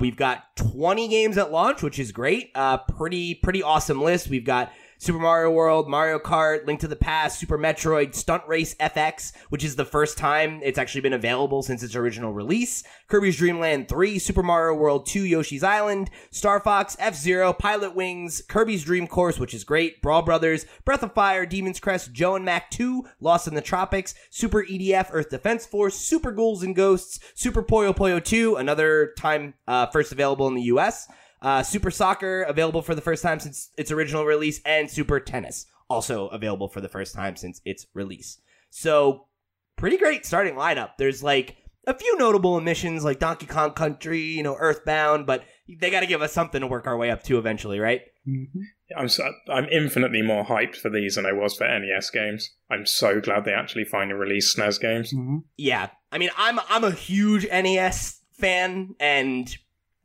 We've got 20 games at launch, which is great. Pretty awesome list. We've got Super Mario World, Mario Kart, Link to the Past, Super Metroid, Stunt Race FX, which is the first time it's actually been available since its original release, Kirby's Dream Land 3, Super Mario World 2, Yoshi's Island, Star Fox, F-Zero, Pilot Wings, Kirby's Dream Course, which is great, Brawl Brothers, Breath of Fire, Demon's Crest, Joe and Mac 2, Lost in the Tropics, Super EDF, Earth Defense Force, Super Ghouls and Ghosts, Super Puyo Puyo 2, another time first available in the US, Super Soccer, available for the first time since its original release, and Super Tennis, also available for the first time since its release. So, pretty great starting lineup. There's, like, a few notable omissions, like Donkey Kong Country, you know, Earthbound, but they got to give us something to work our way up to eventually, right? Mm-hmm. I'm infinitely more hyped for these than I was for NES games. I'm so glad they actually finally released SNES games. Mm-hmm. Yeah. I mean, I'm a huge NES fan, and...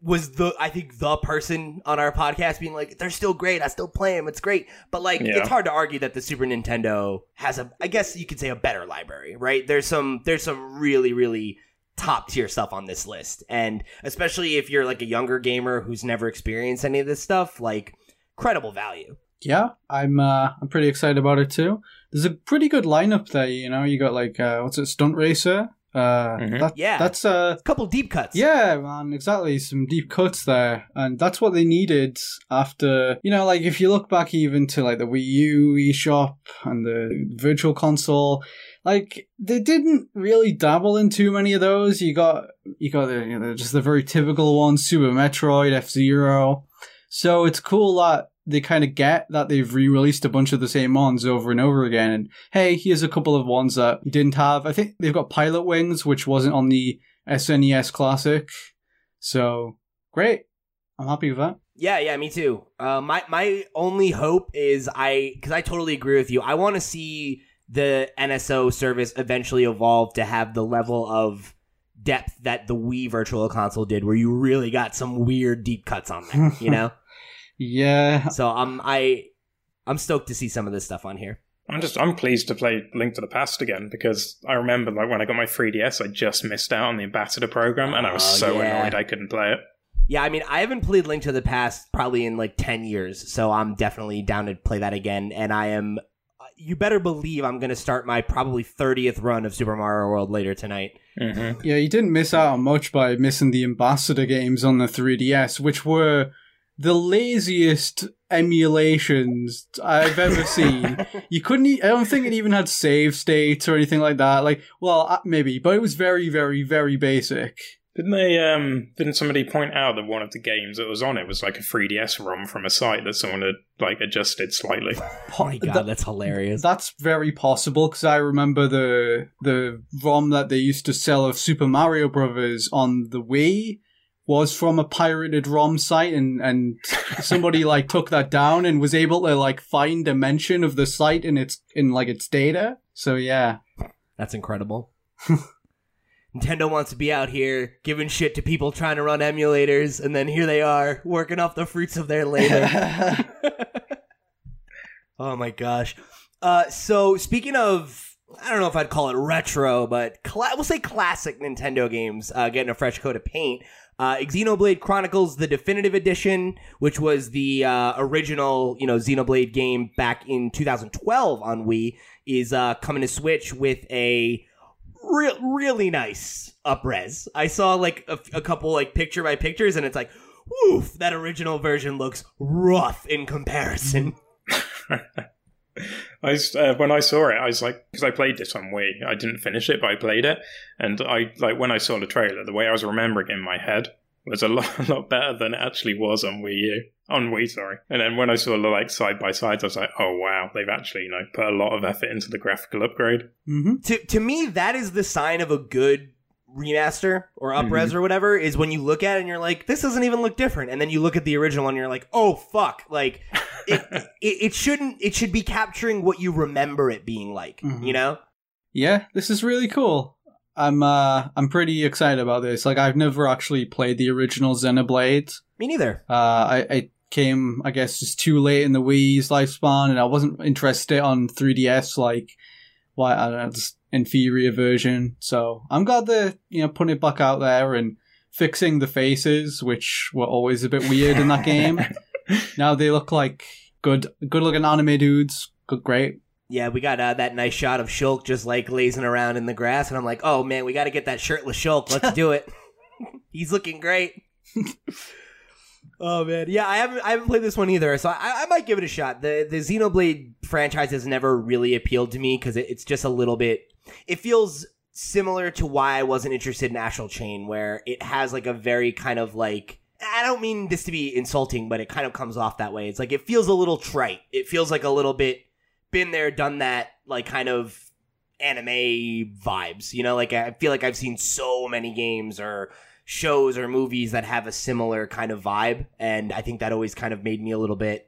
I think the person on our podcast being like, they're still great, I still play them, it's great. But, like, It's hard to argue that the Super Nintendo has I guess you could say a better library, right? There's some really, really top-tier stuff on this list. And especially if you're, like, a younger gamer who's never experienced any of this stuff, like, credible value. Yeah, I'm pretty excited about it, too. There's a pretty good lineup there, you know? You got, like, Stunt Racer? That's a couple deep cuts. Yeah, man, exactly. Some deep cuts there, and that's what they needed after, you know, like if you look back even to like the Wii U eShop and the Virtual Console, like they didn't really dabble in too many of those. You got the, you know, just the very typical ones, Super Metroid, F-Zero. So it's cool that they kind of get that they've re-released a bunch of the same ones over and over again. And hey, here's a couple of ones that you didn't have. I think they've got Pilot Wings, which wasn't on the SNES Classic. So, great. I'm happy with that. Yeah, me too. My only hope is because I totally agree with you. I want to see the NSO service eventually evolve to have the level of depth that the Wii Virtual Console did, where you really got some weird deep cuts on there, you know? Yeah. So I'm stoked to see some of this stuff on here. I'm pleased to play Link to the Past again, because I remember like when I got my 3DS, I just missed out on the Ambassador program, and I was annoyed I couldn't play it. Yeah, I mean, I haven't played Link to the Past probably in like 10 years, so I'm definitely down to play that again, and I am... You better believe I'm going to start my probably 30th run of Super Mario World later tonight. Mm-hmm. Yeah, you didn't miss out on much by missing the Ambassador games on the 3DS, which were the laziest emulations I've ever seen. You couldn't... I don't think it even had save states or anything like that. Like, well, maybe, but it was very, very, very basic. Didn't they? Didn't somebody point out that one of the games that was on it was like a 3DS ROM from a site that someone had like adjusted slightly? Oh my god, that's hilarious! That's very possible, because I remember the ROM that they used to sell of Super Mario Brothers on the Wii was from a pirated ROM site, and somebody like took that down and was able to like find a mention of the site in its data. So yeah, that's incredible. Nintendo wants to be out here giving shit to people trying to run emulators, and then here they are working off the fruits of their labor. Oh my gosh. So speaking of, I don't know if I'd call it retro, but we'll say classic Nintendo games getting a fresh coat of paint. Xenoblade Chronicles, the definitive edition, which was the original, Xenoblade game back in 2012 on Wii, is coming to Switch with a... really nice up-res. I saw like a couple like picture by pictures, and it's like, woof, that original version looks rough in comparison. When I saw it, I was like, because I played this on Wii, I didn't finish it, but I played it, and I like when I saw the trailer, the way I was remembering it in my head was a lot better than it actually was on Wii, and then when I saw the like side by sides, I was like, oh wow, they've actually put a lot of effort into the graphical upgrade. Mm-hmm. To me, that is the sign of a good remaster or up-res, mm-hmm, or whatever, is when you look at it and you're like, this doesn't even look different, and then you look at the original and you're like, oh fuck, like it should be capturing what you remember it being like. Mm-hmm. Yeah, this is really cool. I'm pretty excited about this. Like, I've never actually played the original Xenoblade. Me neither. I came, I guess, just too late in the Wii's lifespan, and I wasn't interested on 3DS. Like, I don't know, this inferior version. So I'm glad they're putting it back out there and fixing the faces, which were always a bit weird in that game. Now they look like good looking anime dudes. Great. Yeah, we got that nice shot of Shulk just like lazing around in the grass, and I'm like, oh man, we got to get that shirtless Shulk. Let's do it. He's looking great. Oh man, yeah, I haven't played this one either, so I might give it a shot. The Xenoblade franchise has never really appealed to me, because it's just a little bit. It feels similar to why I wasn't interested in Astral Chain, where it has like a very kind of like. I don't mean this to be insulting, but it kind of comes off that way. It's like it feels a little trite. It feels like a little bit. Been there, done that, like kind of anime vibes, like I feel like I've seen so many games or shows or movies that have a similar kind of vibe, and I think that always kind of made me a little bit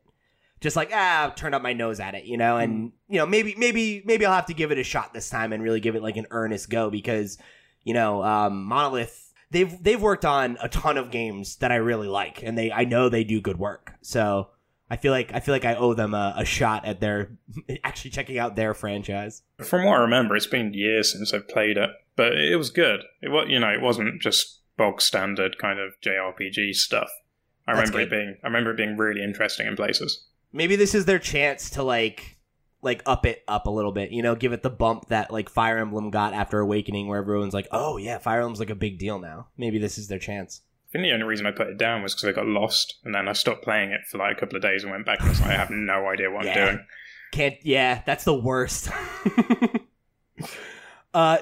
just like, turn up my nose at it, and maybe I'll have to give it a shot this time and really give it like an earnest go, because Monolith, they've worked on a ton of games that I really like, and I know they do good work, so I feel like I owe them a shot at their actually checking out their franchise. From what I remember, it's been years since I've played it, but it was good. It wasn't just bog standard kind of JRPG stuff. I remember it being really interesting in places. Maybe this is their chance to like up it up a little bit, give it the bump that like Fire Emblem got after Awakening, where everyone's like, oh yeah, Fire Emblem's like a big deal now. Maybe this is their chance. I think the only reason I put it down was because I got lost, and then I stopped playing it for like a couple of days and went back, and I have no idea what I'm doing. That's the worst.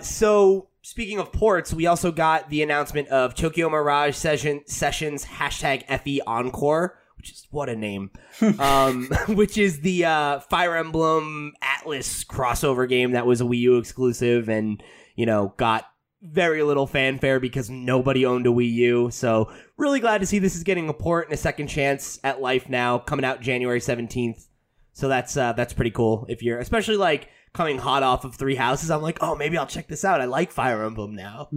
So, speaking of ports, we also got the announcement of Tokyo Mirage Sessions #FE Encore, which is, what a name, which is the Fire Emblem Atlas crossover game that was a Wii U exclusive and, got very little fanfare because nobody owned a Wii U, so really glad to see this is getting a port and a second chance at life now, coming out January 17th. So that's pretty cool. If you're especially like coming hot off of Three Houses, I'm like, oh, maybe I'll check this out. I like Fire Emblem now.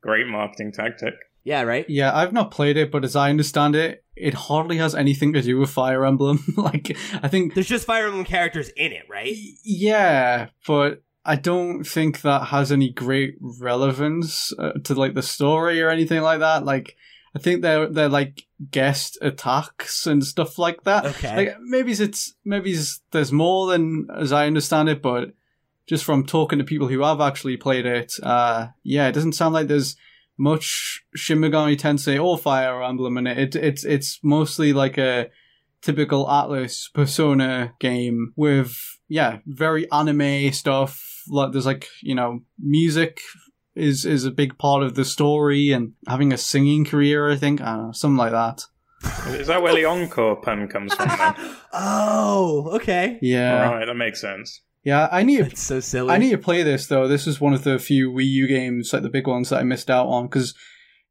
Great marketing tactic. Yeah, right? Yeah, I've not played it, but as I understand it, it hardly has anything to do with Fire Emblem. Like, I think... There's just Fire Emblem characters in it, right? Yeah, but I don't think that has any great relevance to, like, the story or anything like that. Like, I think they're like, guest attacks and stuff like that. Okay. Like, maybe there's more than, as I understand it, but just from talking to people who have actually played it, yeah, it doesn't sound like there's much Shin Megami Tensei or Fire Emblem in it. It's mostly like a typical Atlus Persona game with, yeah, very anime stuff. Like, there's like, you know, music is a big part of the story and having a singing career, I think. I don't know, something like that. Is that where the encore pun comes from then? Oh, okay. Yeah. All right, that makes sense. Yeah, That's so silly. I need to play this, though. This is one of the few Wii U games, like the big ones, that I missed out on, because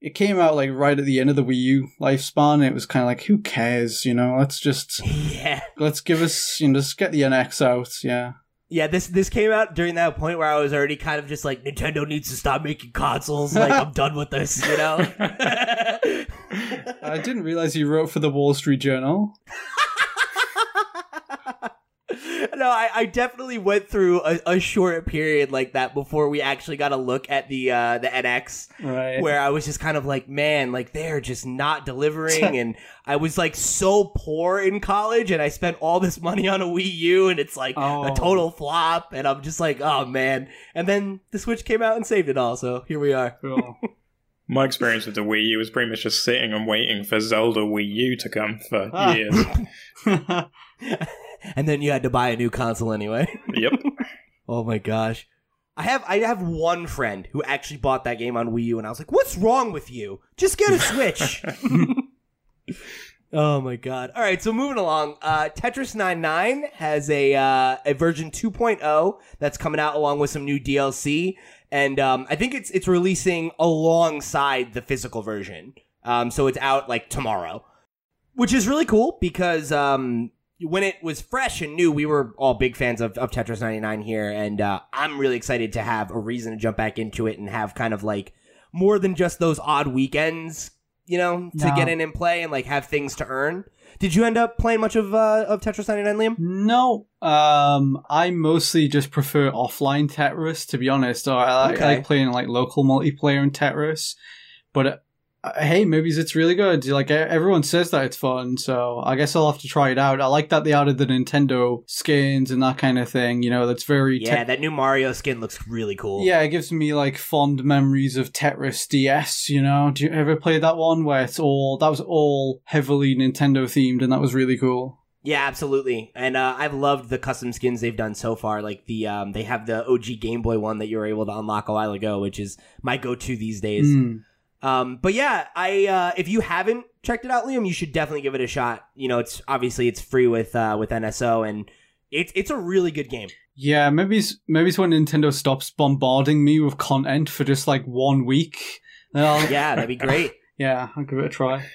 it came out like right at the end of the Wii U lifespan, and it was kind of like, who cares, you know? Let's just... Yeah. Let's give us... You know, just get the NX out, yeah. Yeah, this came out during that point where I was already kind of just like, Nintendo needs to stop making consoles. Like, I'm done with this, you know? I didn't realize you wrote for the Wall Street Journal. No, I definitely went through a short period like that before we actually got a look at the NX, right, where I was just kind of like, man, like, they're just not delivering, and I was like so poor in college, and I spent all this money on a Wii U, and it's like a total flop, and I'm just like, oh man. And then the Switch came out and saved it all, so here we are. Cool. My experience with the Wii U was pretty much just sitting and waiting for Zelda Wii U to come for years. And then you had to buy a new console anyway. Yep. Oh my gosh. I have one friend who actually bought that game on Wii U, and I was like, what's wrong with you? Just get a Switch. Oh my god. All right, so moving along. Tetris 99 has a version 2.0 that's coming out along with some new DLC, and I think it's releasing alongside the physical version. So it's out like tomorrow, which is really cool because when it was fresh and new, we were all big fans of Tetris 99 here, and I'm really excited to have a reason to jump back into it and have kind of like more than just those odd weekends, you know, to get in and play and like have things to earn. Did you end up playing much of Tetris 99, Liam? No. I mostly just prefer offline Tetris, to be honest. I like playing like local multiplayer in Tetris, but hey, maybe it's really good. Like, everyone says that it's fun, so I guess I'll have to try it out. I like that they added the Nintendo skins and that kind of thing. You know, that's very... Yeah, that new Mario skin looks really cool. Yeah, it gives me, like, fond memories of Tetris DS, you know? Do you ever play that one where it's all... That was all heavily Nintendo-themed, and that was really cool. Yeah, absolutely. And I've loved the custom skins they've done so far. Like, they have the OG Game Boy one that you were able to unlock a while ago, which is my go-to these days. Mm. But yeah, I if you haven't checked it out, Liam, you should definitely give it a shot. You know, it's free with NSO, and it's a really good game. Yeah, maybe it's when Nintendo stops bombarding me with content for just like 1 week. Yeah, that'd be great. Yeah, I'll give it a try.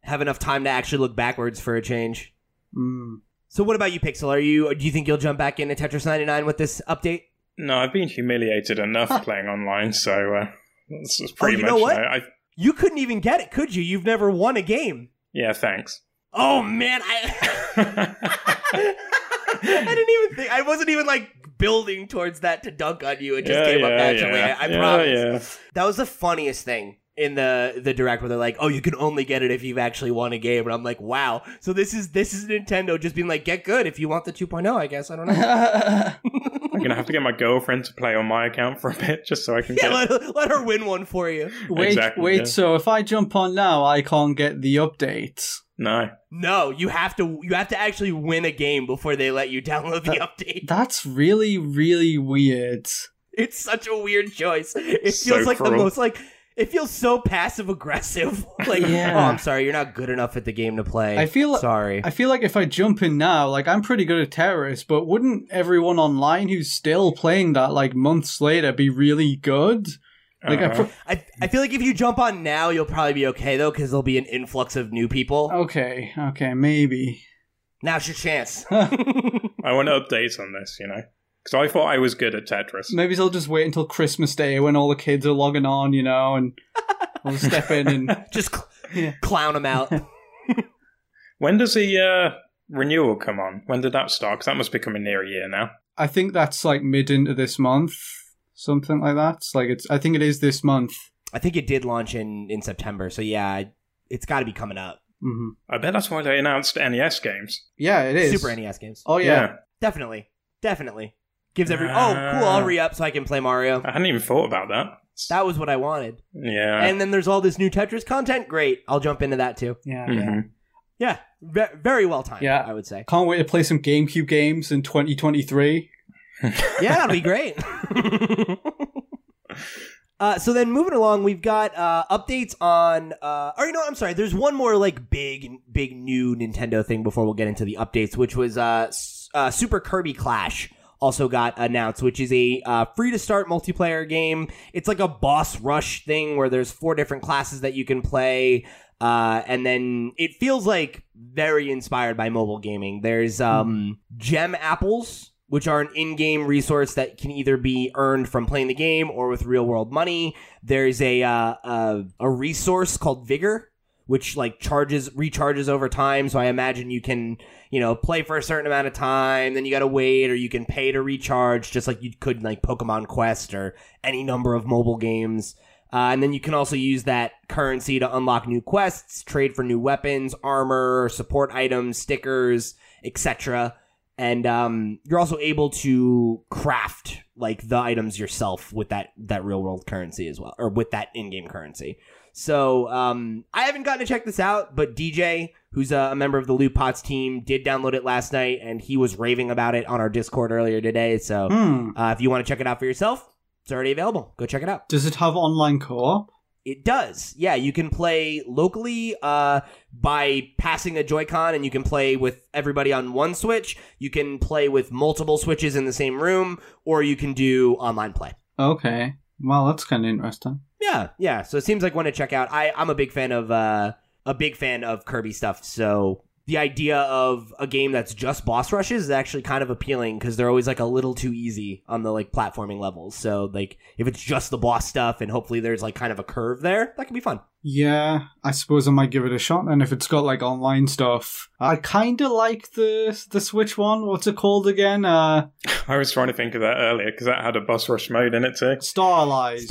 Have enough time to actually look backwards for a change. Mm. So, what about you, Pixel? Do you think you'll jump back into Tetris 99 with this update? No, I've been humiliated enough playing online, so. This is pretty much. You know what? You couldn't even get it, could you? You've never won a game. Yeah, thanks. Oh man, I didn't even think. I wasn't even like building towards that to dunk on you. It just came up naturally. Yeah. I promise. Yeah. That was the funniest thing in the direct where they're like, "Oh, you can only get it if you've actually won a game," and I'm like, "Wow." So this is Nintendo just being like, "Get good if you want the 2.0." I guess I don't know. I'm going to have to get my girlfriend to play on my account for a bit just so I can get... let her win one for you. Wait, so if I jump on now, I can't get the updates? No, you have to actually win a game before they let you download the update. That's really, really weird. It's such a weird choice. It feels like cruel. The most like... It feels so passive-aggressive. Like, yeah. Oh, I'm sorry, you're not good enough at the game to play. I feel like if I jump in now, like, I'm pretty good at Tetris, but wouldn't everyone online who's still playing that, like, months later be really good? Like, I feel like if you jump on now, you'll probably be okay, though, because there'll be an influx of new people. Okay, maybe. Now's your chance. I want updates on this, you know? Because I thought I was good at Tetris. Maybe I'll just wait until Christmas Day when all the kids are logging on, you know, and I'll step in and just clown him out. When does the renewal come on? When did that start? Because that must be coming near a year now. I think that's like mid into this month, something like that. It's like I think it is this month. I think it did launch in September, so yeah, it's got to be coming up. Mm-hmm. I bet that's why they announced NES games. Yeah, it is. Super NES games. Oh, yeah. Definitely. Gives every... oh, cool, I'll re-up so I can play Mario. I hadn't even thought about that. That was what I wanted. Yeah. And then there's all this new Tetris content. Great. I'll jump into that, too. Yeah. Mm-hmm. Yeah. Very well timed, I would say. Can't wait to play some GameCube games in 2023. Yeah, that'll be great. So then moving along, we've got updates on... or, you know what? I'm sorry. There's one more like big new Nintendo thing before we'll get into the updates, which was Super Kirby Clash. Also got announced, which is a free-to-start multiplayer game. It's like a boss rush thing where there's 4 different classes that you can play, and then it feels like very inspired by mobile gaming. There's gem apples, which are an in-game resource that can either be earned from playing the game or with real-world money. There's a resource called Vigor, which like recharges over time. So I imagine you can, play for a certain amount of time, then you got to wait, or you can pay to recharge, just like you could in like Pokemon Quest or any number of mobile games. And then you can also use that currency to unlock new quests, trade for new weapons, armor, support items, stickers, etc. And you're also able to craft like the items yourself with that real world currency as well, or with that in-game currency. So I haven't gotten to check this out, but DJ, who's a member of the LootPots team, did download it last night, and he was raving about it on our Discord earlier today. So if you want to check it out for yourself, it's already available. Go check it out. Does it have online co-op? It does. Yeah, you can play locally by passing a Joy-Con, and you can play with everybody on one Switch. You can play with multiple Switches in the same room, or you can do online play. Okay. Well, that's kind of interesting. Yeah. So it seems like one to check out. I'm a big fan of Kirby stuff. So the idea of a game that's just boss rushes is actually kind of appealing because they're always like a little too easy on the like platforming levels. So like if it's just the boss stuff and hopefully there's like kind of a curve there, that can be fun. Yeah, I suppose I might give it a shot. And if it's got like online stuff, I kind of like the Switch one. What's it called again? I was trying to think of that earlier because that had a boss rush mode in it too. Star Allies.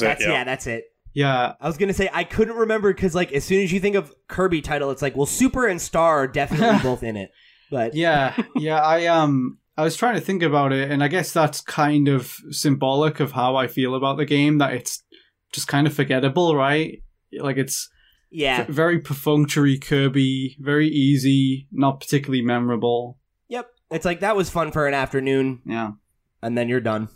That's it. Yeah, I was gonna say I couldn't remember because like as soon as you think of Kirby title, it's like, well, Super and Star are definitely both in it. But I was trying to think about it, and I guess that's kind of symbolic of how I feel about the game, that it's just kind of forgettable, right? Like it's very perfunctory Kirby, very easy, not particularly memorable. Yep. It's like that was fun for an afternoon. Yeah. And then you're done,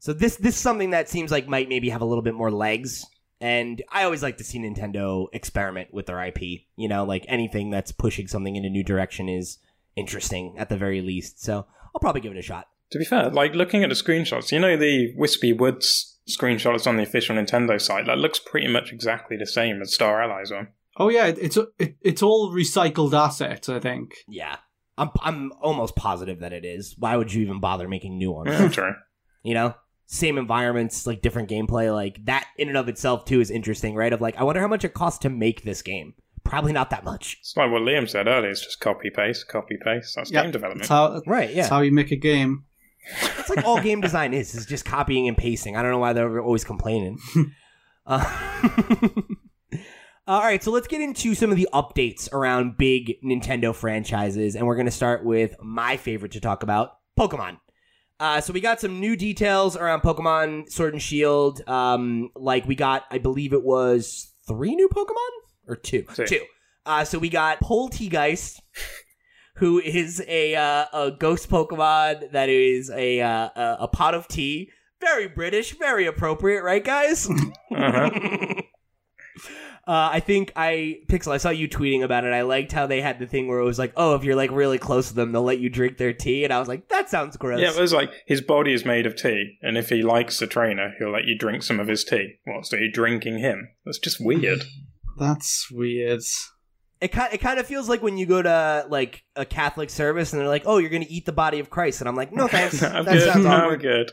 So this is something that seems like might maybe have a little bit more legs. And I always like to see Nintendo experiment with their IP. Like anything that's pushing something in a new direction is interesting at the very least. So I'll probably give it a shot. To be fair, like looking at the screenshots, the Wispy Woods screenshots on the official Nintendo site, that looks pretty much exactly the same as Star Allies on. Oh yeah, it's all recycled assets, I think. Yeah, I'm almost positive that it is. Why would you even bother making new ones? Yeah, true. Same environments, like different gameplay, like that in and of itself too is interesting, right? Of like, I wonder how much it costs to make this game. Probably not that much. It's like what Liam said earlier. It's just copy paste. That's game development. That's how you make a game. That's like all game design is just copying and pasting. I don't know why they're always complaining. All right, so let's get into some of the updates around big Nintendo franchises, and we're going to start with my favorite to talk about, Pokemon. So we got some new details around Pokemon Sword and Shield. Like we got, I believe it was 3 new Pokemon? Or 2? 2. So we got Poltegeist. Who is a ghost Pokemon that is a pot of tea. Very British, very appropriate, right, guys? I think Pixel, I saw you tweeting about it. I liked how they had the thing where it was like, oh, if you're like really close to them, they'll let you drink their tea. And I was like, that sounds gross. Yeah, it was like his body is made of tea. And if he likes the trainer, he'll let you drink some of his tea. Well, so you're drinking him. That's just weird. That's weird. It kind of feels like when you go to like a Catholic service and they're like, "Oh, you're going to eat the body of Christ," and I'm like, "No, thanks." That sounds awkward. Now we're good.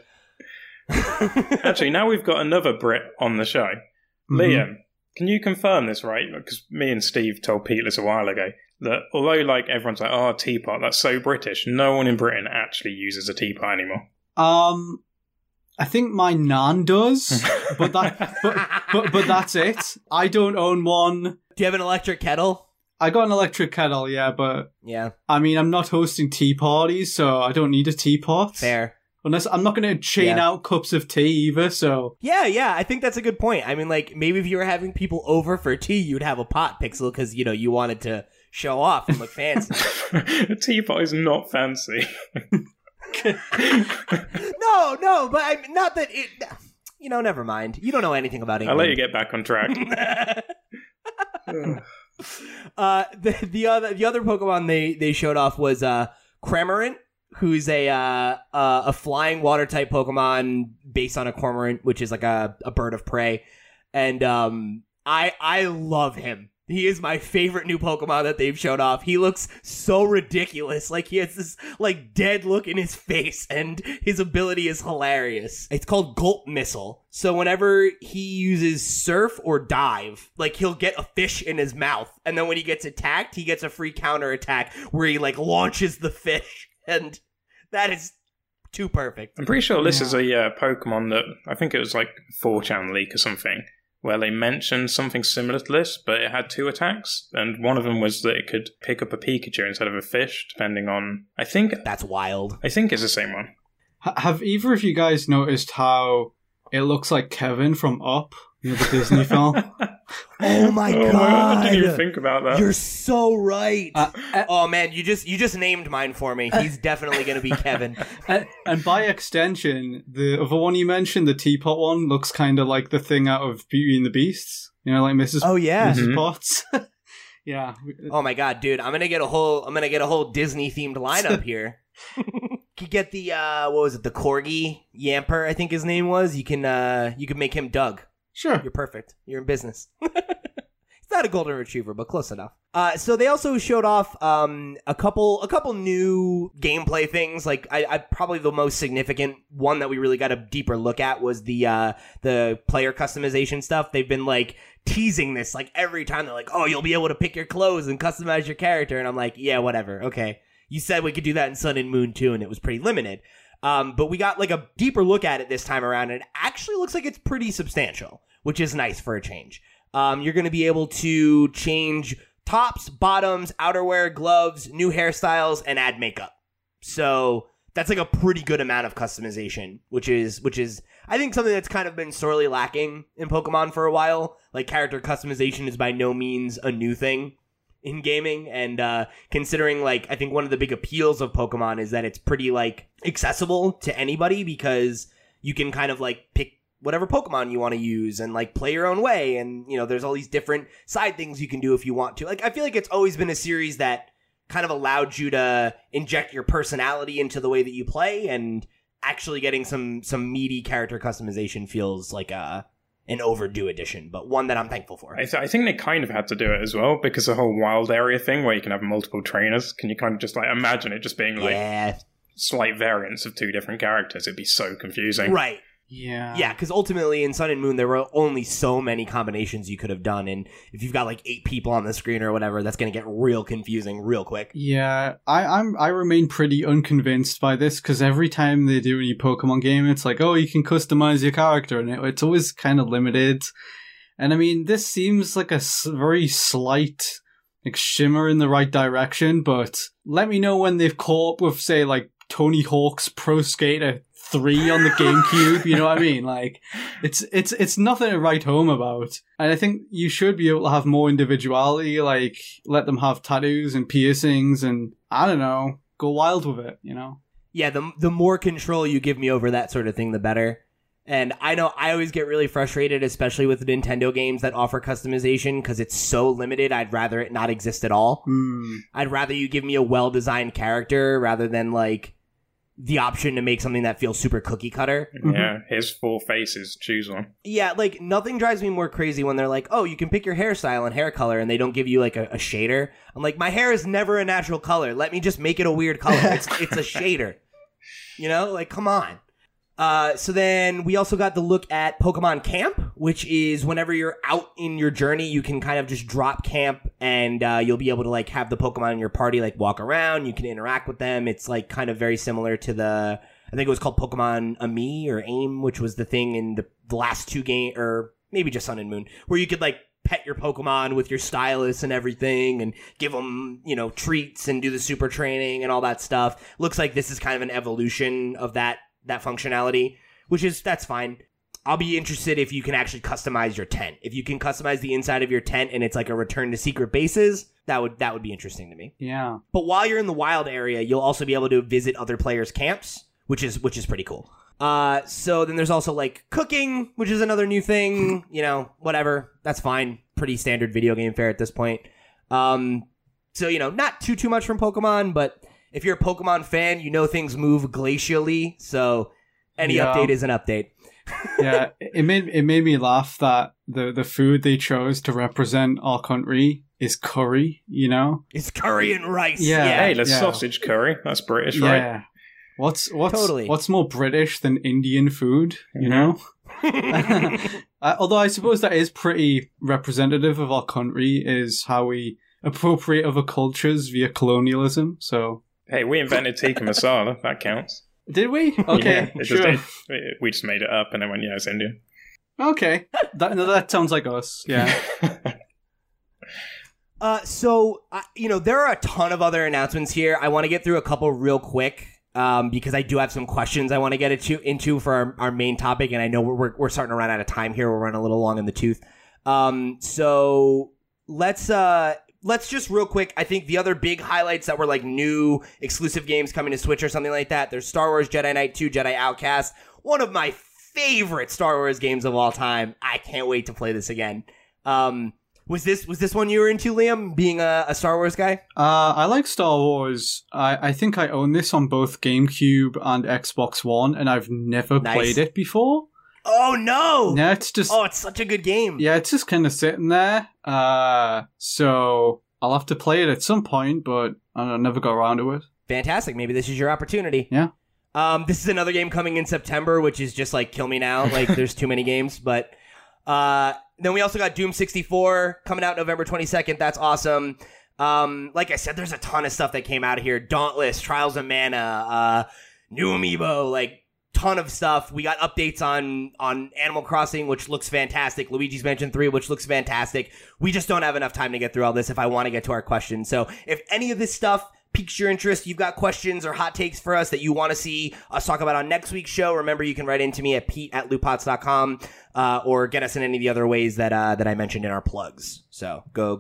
Actually, now we've got another Brit on the show. Mm-hmm. Liam, can you confirm this, right? Because me and Steve told Pete this a while ago, that although like everyone's like, oh, teapot, that's so British, no one in Britain actually uses a teapot anymore. I think my nan does, but that's it. I don't own one. Do you have an electric kettle? I got an electric kettle, yeah, but yeah. I mean, I'm not hosting tea parties, so I don't need a teapot. Fair. Unless I'm not going to chain out cups of tea either, so... Yeah, I think that's a good point. I mean, like, maybe if you were having people over for tea, you'd have a pot, Pixel, because, you know, you wanted to show off and look fancy. A teapot is not fancy. No, but I'm not that it... You know, never mind. You don't know anything about England. I'll let you get back on track. The other Pokemon they showed off was Cramorant, who's a flying water type Pokemon based on a cormorant, which is like a bird of prey, and I love him. He is my favorite new Pokemon that they've showed off. He looks so ridiculous. Like, he has this, like, dead look in his face, and his ability is hilarious. It's called Gulp Missile. So whenever he uses Surf or Dive, like, he'll get a fish in his mouth. And then when he gets attacked, he gets a free counterattack where he, like, launches the fish. And that is too perfect. I'm pretty sure this is a Pokemon that, I think it was, like, 4chan leak or something, where they mentioned something similar to this, but it had two attacks, and one of them was that it could pick up a Pikachu instead of a fish, depending on... I think... That's wild. I think it's the same one. Have either of you guys noticed how it looks like Kevin from Up, you know, the Disney film? Oh my god! I didn't even think about that. You're so right! Oh man, you just named mine for me. He's definitely going to be Kevin. And by extension, the other one you mentioned, the teapot one, looks kind of like the thing out of Beauty and the Beast. You know, like Mrs. Oh yeah, Mrs. Mm-hmm. Potts. Yeah. Oh my god, dude! I'm gonna get a whole Disney themed lineup here. You get the what was it? The Corgi Yamper, I think his name was. You can make him Doug. Sure. You're perfect. You're in business. It's not a golden retriever, but close enough. So they also showed off a couple new gameplay things. Like, I probably the most significant one that we really got a deeper look at was the player customization stuff. They've been, like, teasing this, like, every time. They're like, oh, you'll be able to pick your clothes and customize your character. And I'm like, yeah, whatever. Okay. You said we could do that in Sun and Moon, too, and it was pretty limited. But we got, like, a deeper look at it this time around, and it actually looks like it's pretty substantial, which is nice for a change. You're going to be able to change tops, bottoms, outerwear, gloves, new hairstyles, and add makeup. So that's, like, a pretty good amount of customization, which is I think something that's kind of been sorely lacking in Pokemon for a while. Like, character customization is by no means a new thing in gaming, and considering, like, I think one of the big appeals of Pokemon is that it's pretty, like, accessible to anybody, because you can kind of, like, pick whatever Pokemon you want to use and, like, play your own way, and, you know, there's all these different side things you can do if you want to. Like, I feel like it's always been a series that kind of allowed you to inject your personality into the way that you play, and actually getting some meaty character customization feels like an overdue addition, but one that I'm thankful for. I think they kind of had to do it as well, because the whole wild area thing where you can have multiple trainers, can you kind of just, like, imagine it just being, like, slight variants of two different characters? It'd be so confusing. Right. Yeah, because ultimately in Sun and Moon, there were only so many combinations you could have done, and if you've got, like, 8 people on the screen or whatever, that's going to get real confusing real quick. Yeah, I remain pretty unconvinced by this, because every time they do a new Pokemon game, it's like, oh, you can customize your character, and it's always kind of limited. And I mean, this seems like a very slight, like, shimmer in the right direction, but let me know when they've caught up with, say, like, Tony Hawk's Pro Skater 3 on the GameCube, you know what I mean? Like, it's nothing to write home about. And I think you should be able to have more individuality, like, let them have tattoos and piercings and, I don't know, go wild with it, you know? Yeah, the more control you give me over that sort of thing, the better. And I know I always get really frustrated, especially with Nintendo games that offer customization, because it's so limited. I'd rather it not exist at all. Mm. I'd rather you give me a well-designed character rather than, like, the option to make something that feels super cookie cutter. Yeah, his 4 faces, choose one. Yeah, like, nothing drives me more crazy when they're like, oh, you can pick your hairstyle and hair color, and they don't give you, like, a shader. I'm like, my hair is never a natural color. Let me just make it a weird color. It's a shader. You know? Like, come on. So then we also got the look at Pokemon Camp, which is whenever you're out in your journey, you can kind of just drop camp and you'll be able to like have the Pokemon in your party like walk around. You can interact with them. It's like kind of very similar to the, I think it was called Pokemon Ami or AIM, which was the thing in the last two games, or maybe just Sun and Moon, where you could like pet your Pokemon with your stylus and everything and give them, you know, treats and do the super training and all that stuff. Looks like this is kind of an evolution of that functionality, which is, that's fine. I'll be interested if you can actually customize your tent. If you can customize the inside of your tent and it's like a return to secret bases, that would be interesting to me. Yeah. But while you're in the wild area, you'll also be able to visit other players' camps, which is pretty cool. So then there's also like cooking, which is another new thing, you know, whatever. That's fine. Pretty standard video game fare at this point. So, you know, not too much from Pokemon, but if you're a Pokemon fan, you know things move glacially, so any update is an update. Yeah, it made me laugh that the food they chose to represent our country is curry, you know? It's curry and rice. Yeah, yeah. Hey, that's sausage curry. That's British, right? Yeah. What's more British than Indian food, you know? Although I suppose that is pretty representative of our country, is how we appropriate other cultures via colonialism, so... Hey, we invented tikka masala. That counts. Did we? Okay, yeah, sure. We just made it up and then went, yeah, it's Indian. Okay. That sounds like us. Yeah. You know, there are a ton of other announcements here. I want to get through a couple real quick because I do have some questions I want to get into for our main topic, and I know we're starting to run out of time here. We're running a little long in the tooth. So let's... Let's just real quick, I think the other big highlights that were like new exclusive games coming to Switch or something like that, there's Star Wars Jedi Knight 2, Jedi Outcast, one of my favorite Star Wars games of all time. I can't wait to play this again. Was this one you were into, Liam, being a Star Wars guy? I like Star Wars. I think I own this on both GameCube and Xbox One, and I've never played it before. Oh, no! No, it's just... Oh, it's such a good game. Yeah, it's just kind of sitting there. So I'll have to play it at some point, but I never got around to it. Fantastic. Maybe this is your opportunity. Yeah. This is another game coming in September, which is just like, kill me now. Like, there's too many games. But then we also got Doom 64 coming out November 22nd. That's awesome. Like I said, there's a ton of stuff that came out of here. Dauntless, Trials of Mana, new Amiibo, like... ton of stuff. We got updates on Animal Crossing, which looks fantastic. Luigi's Mansion 3, which looks fantastic. We just don't have enough time to get through all this if I want to get to our questions. So if any of this stuff piques your interest, you've got questions or hot takes for us that you want to see us talk about on next week's show, remember you can write into me at pete@lootpots.com or get us in any of the other ways that I mentioned in our plugs. So go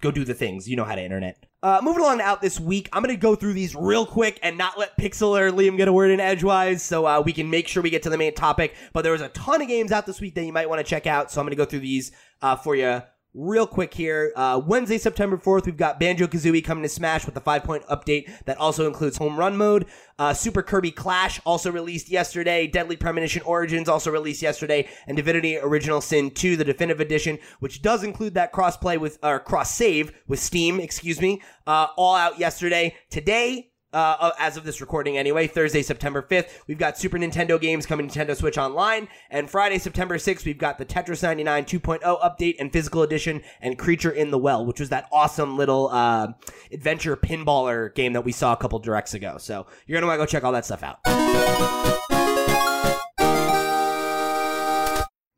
do the things. You know how to internet. Moving along out this week, I'm going to go through these real quick and not let Pixel or Liam get a word in edgewise so we can make sure we get to the main topic. But there was a ton of games out this week that you might want to check out, so I'm going to go through these for you real quick here. Wednesday, September 4th, we've got Banjo-Kazooie coming to Smash with the 5.0 update that also includes Home Run Mode. Super Kirby Clash also released yesterday. Deadly Premonition Origins also released yesterday. And Divinity Original Sin 2, the Definitive Edition, which does include that cross-save with Steam, all out yesterday. Today, as of this recording anyway, Thursday, September 5th, we've got Super Nintendo games coming to Nintendo Switch Online. And Friday, September 6th, we've got the Tetris 99 2.0 update and physical edition and Creature in the Well, which was that awesome little adventure pinballer game that we saw a couple directs ago. So you're going to want to go check all that stuff out.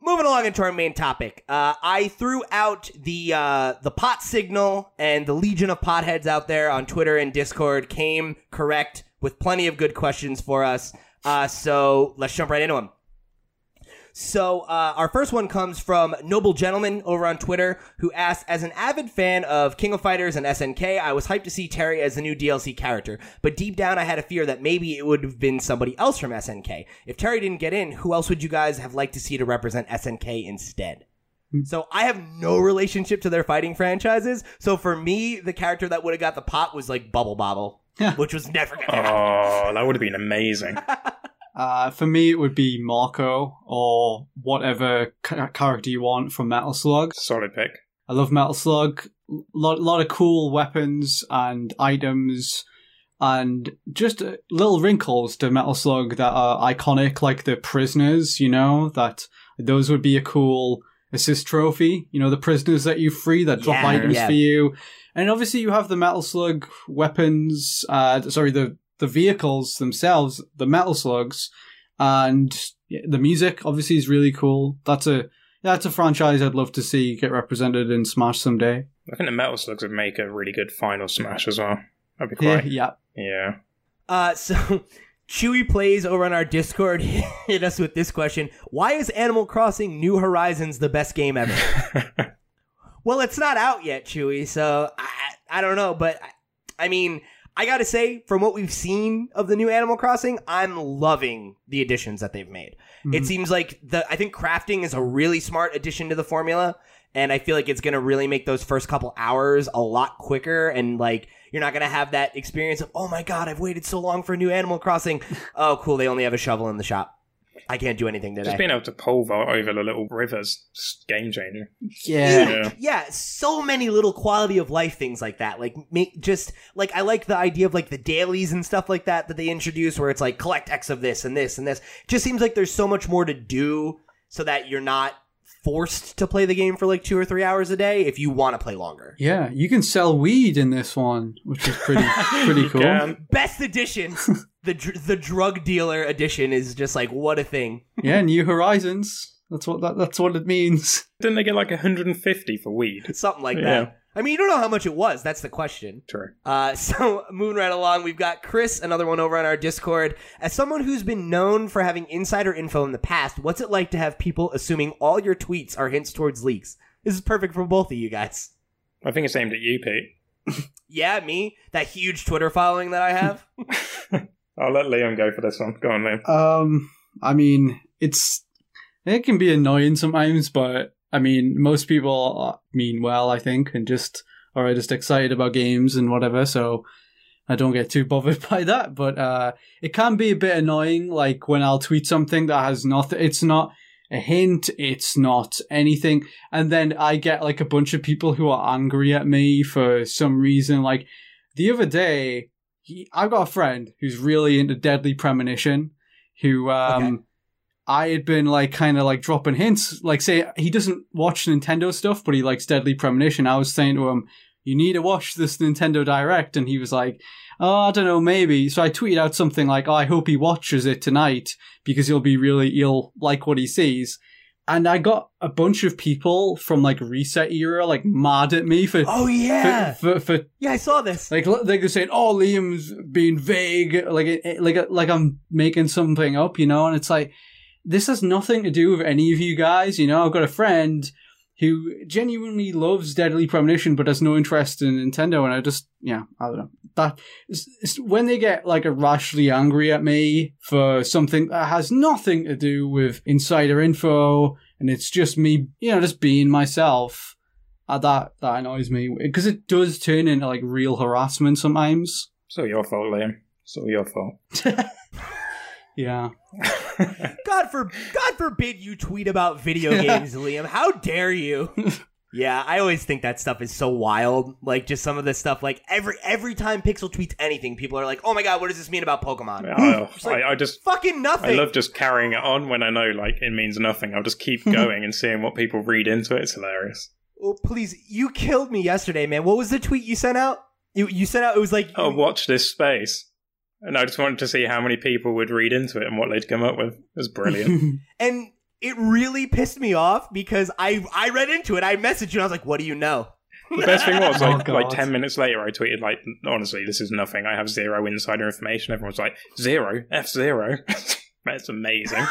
Moving along into our main topic. I threw out the pot signal, and the legion of potheads out there on Twitter and Discord came correct with plenty of good questions for us. So let's jump right into them. So our first one comes from Noble Gentleman over on Twitter, who asked, as an avid fan of King of Fighters and SNK, I was hyped to see Terry as the new DLC character, but deep down I had a fear that maybe it would have been somebody else from SNK. If Terry didn't get in, who else would you guys have liked to see to represent SNK instead? So I have no relationship to their fighting franchises, so for me, the character that would have got the pot was like Bubble Bobble, which was never going to happen. Oh, that would have been amazing. For me, it would be Marco or whatever character you want from Metal Slug. Solid pick. I love Metal Slug. Lot of cool weapons and items. and just little wrinkles to Metal Slug that are iconic, like the prisoners, you know, that those would be a cool assist trophy, you know, the prisoners that you free that drop items for you. And obviously you have the Metal Slug weapons, the vehicles themselves, the Metal Slugs, and the music obviously is really cool. That's a franchise I'd love to see get represented in Smash someday. I think the Metal Slugs would make a really good final Smash as well. That'd be quite... Yeah. So, Chewy Plays over on our Discord hit us with this question. Why is Animal Crossing New Horizons the best game ever? Well, it's not out yet, Chewy, so I don't know. But, I mean, I gotta say, from what we've seen of the new Animal Crossing, I'm loving the additions that they've made. Mm-hmm. It seems like I think crafting is a really smart addition to the formula. And I feel like it's going to really make those first couple hours a lot quicker. And, like, you're not going to have that experience of, oh, my God, I've waited so long for a new Animal Crossing. Oh, cool. They only have a shovel in the shop. I can't do anything today. Just being able to pole vault over the little rivers, game changer. Yeah. So many little quality of life things like that. Like, I like the idea of, like, the dailies and stuff like that they introduce where it's, like, collect X of this and this and this. It just seems like there's so much more to do so that you're not forced to play the game for like 2 or 3 hours a day if you want to play longer. Yeah, you can sell weed in this one, which is pretty cool. Yeah. Best edition, the drug dealer edition is just like, what a thing. Yeah, New Horizons. That's what it means. Didn't they get like 150 for weed? Something like that. I mean, you don't know how much it was. That's the question. True. So moving right along, we've got Chris, another one over on our Discord. As someone who's been known for having insider info in the past, what's it like to have people assuming all your tweets are hints towards leaks? This is perfect for both of you guys. I think it's aimed at you, Pete. Yeah, me? That huge Twitter following that I have? I'll let Liam go for this one. Go on, Liam. I mean, it can be annoying sometimes, but I mean, most people mean well, I think, and are just excited about games and whatever, so I don't get too bothered by that. But it can be a bit annoying, like when I'll tweet something that has nothing, it's not a hint, it's not anything, and then I get like a bunch of people who are angry at me for some reason. Like the other day, I've got a friend who's really into Deadly Premonition, who... okay. I had been like kind of like dropping hints, like say he doesn't watch Nintendo stuff, but he likes Deadly Premonition. I was saying to him, you need to watch this Nintendo Direct. And he was like, oh, I don't know, maybe. So I tweeted out something like, oh, I hope he watches it tonight because he'll like what he sees. And I got a bunch of people from like Reset Era like mad at me for... Oh, yeah. Yeah, I saw this. Like they're saying, oh, Liam's being vague, like I'm making something up, you know? And it's like, this has nothing to do with any of you guys. You know, I've got a friend who genuinely loves Deadly Premonition but has no interest in Nintendo, and I just, I don't know. That is when they get like irrationally angry at me for something that has nothing to do with insider info, and it's just me, just being myself. That annoys me because it does turn into like real harassment sometimes. So your fault, Liam. So your fault. Yeah. God forbid you tweet about video games, Liam. How dare you? Yeah, I always think that stuff is so wild. Like, just some of this stuff, like, every time Pixel tweets anything, people are like, oh my god, what does this mean about Pokemon? I just... Fucking nothing! I love just carrying it on when I know, like, it means nothing. I'll just keep going and seeing what people read into it. It's hilarious. Oh, please, you killed me yesterday, man. What was the tweet you sent out? You sent out, it was like... Oh, watch this space. And I just wanted to see how many people would read into it and what they'd come up with. It was brilliant. And it really pissed me off because I read into it. I messaged you and I was like, what do you know? The best thing was, like 10 minutes later, I tweeted, like, honestly, this is nothing. I have zero insider information. Everyone's like, zero? F0? That's amazing.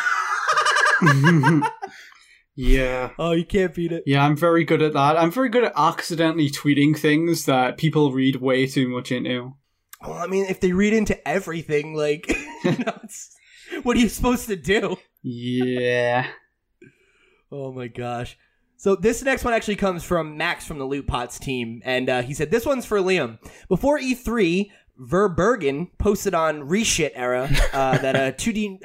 Yeah. Oh, you can't beat it. Yeah, I'm very good at that. I'm very good at accidentally tweeting things that people read way too much into. Well, I mean, if they read into everything, like, what are you supposed to do? Yeah. Oh, my gosh. So this next one actually comes from Max from the LootPots team, and he said, this one's for Liam. Before E3, Verbergen posted on Reshit Era that a 2D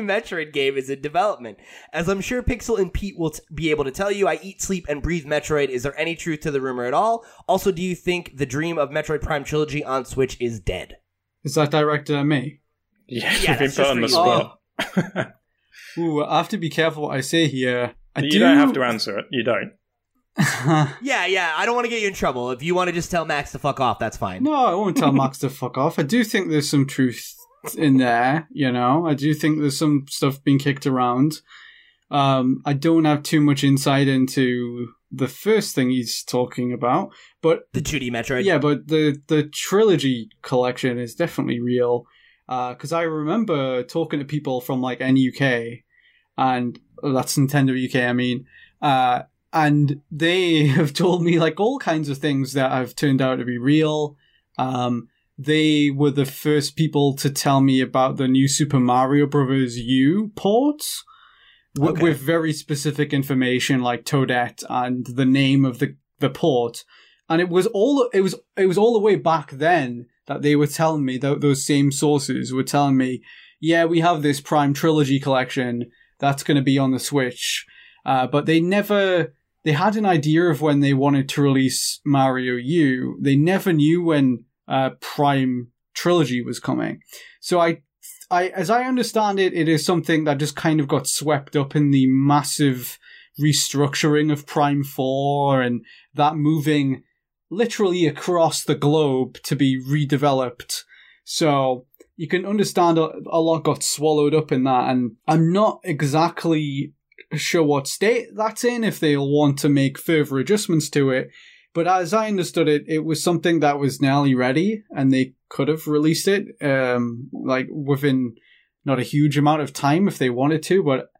Metroid game is in development. As I'm sure Pixel and Pete will be able to tell you, I eat, sleep, and breathe Metroid. Is there any truth to the rumor at all? Also, do you think the dream of Metroid Prime Trilogy on Switch is dead? Is that directed at me? Yeah, you've been put on the spot. Ooh, I have to be careful what I say here. You don't have to answer it. You don't. Yeah. I don't want to get you in trouble. If you want to just tell Max to fuck off, that's fine. No, I won't tell Max to fuck off. I do think there's some truth in there, you know. I do think there's some stuff being kicked around. I don't have too much insight into the first thing he's talking about, but the 2D Metroid. Yeah, but the trilogy collection is definitely real. Because I remember talking to people from like NUK, and that's Nintendo UK, I mean, and they have told me like all kinds of things that have turned out to be real. They were the first people to tell me about the new Super Mario Bros. U ports with very specific information like Toadette and the name of the port, and it was all the way back then. That they were telling me, those same sources were telling me, yeah, we have this Prime Trilogy collection that's going to be on the Switch. But they had an idea of when they wanted to release Mario U. They never knew when Prime Trilogy was coming. So I, as I understand it, it is something that just kind of got swept up in the massive restructuring of Prime 4 and that moving literally across the globe to be redeveloped. So you can understand a lot got swallowed up in that, and I'm not exactly sure what state that's in, if they'll want to make further adjustments to it. But as I understood it, it was something that was nearly ready, and they could have released it like within not a huge amount of time if they wanted to. But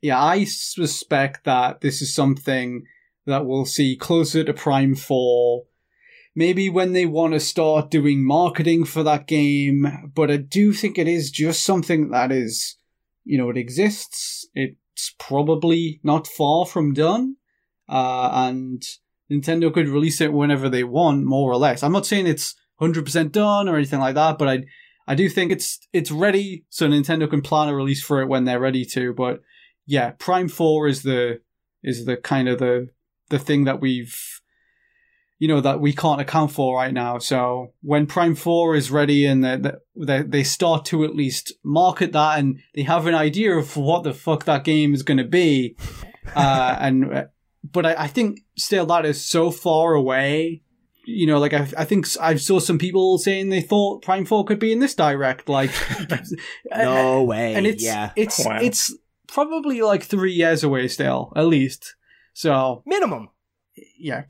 yeah, I suspect that this is something that we'll see closer to Prime 4. Maybe when they want to start doing marketing for that game. But I do think it is just something that is, you know, it exists. It's probably not far from done. And Nintendo could release it whenever they want, more or less. I'm not saying it's 100% done or anything like that, but I do think it's ready. So Nintendo can plan a release for it when they're ready to. But yeah, Prime 4 is the kind of the thing that we've, you know, that we can't account for right now. So when Prime 4 is ready and they start to at least market that and they have an idea of what the fuck that game is going to be, but I think still that is so far away. You know, like I think I saw some people saying they thought Prime 4 could be in this direct, like no way, and it's probably like 3 years away still, at least. So minimum. Yeah,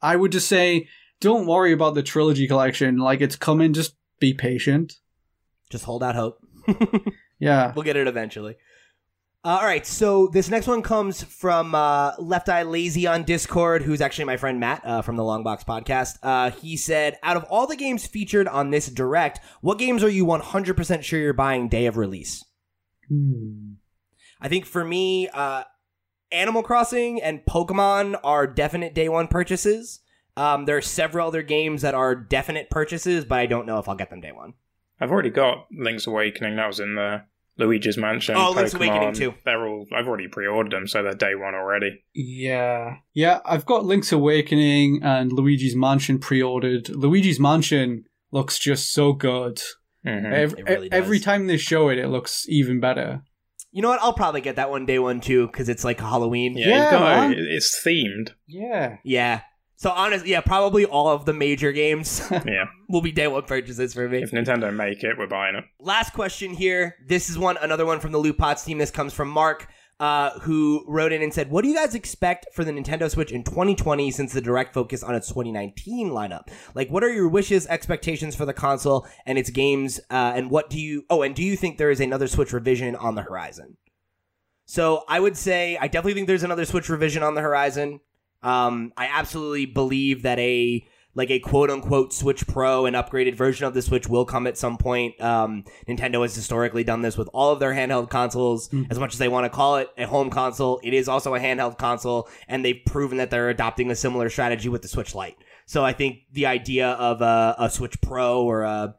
I would just say don't worry about the trilogy collection. Like, it's coming, just be patient. Just hold out hope. Yeah. We'll get it eventually. All right, so this next one comes from Left Eye Lazy on Discord, who's actually my friend Matt from the Longbox podcast. He said, out of all the games featured on this Direct, what games are you 100% sure you're buying day of release? I think for me, Animal Crossing and Pokemon are definite day one purchases. There are several other games that are definite purchases, but I don't know if I'll get them day one. I've already got Link's Awakening. That was in the Luigi's Mansion. Oh, Pokemon, Link's Awakening too. I've already pre-ordered them, so they're day one already. Yeah. I've got Link's Awakening and Luigi's Mansion pre-ordered. Luigi's Mansion looks just so good. Mm-hmm. Every time they show it, it looks even better. You know what? I'll probably get that one day one, too, because it's like Halloween. Yeah, it's themed. Yeah. So, honestly, yeah, probably all of the major games will be day one purchases for me. If Nintendo make it, we're buying it. Last question here. This is another one from the LootPots team. This comes from Mark, who wrote in and said, what do you guys expect for the Nintendo Switch in 2020 since the Direct focus on its 2019 lineup? Like, what are your wishes, expectations for the console and its games? And do you think there is another Switch revision on the horizon? So I would say I definitely think there's another Switch revision on the horizon. I absolutely believe that a quote-unquote Switch Pro, an upgraded version of the Switch, will come at some point. Nintendo has historically done this with all of their handheld consoles. As much as they want to call it a home console, it is also a handheld console, and they've proven that they're adopting a similar strategy with the Switch Lite. So I think the idea of a Switch Pro or a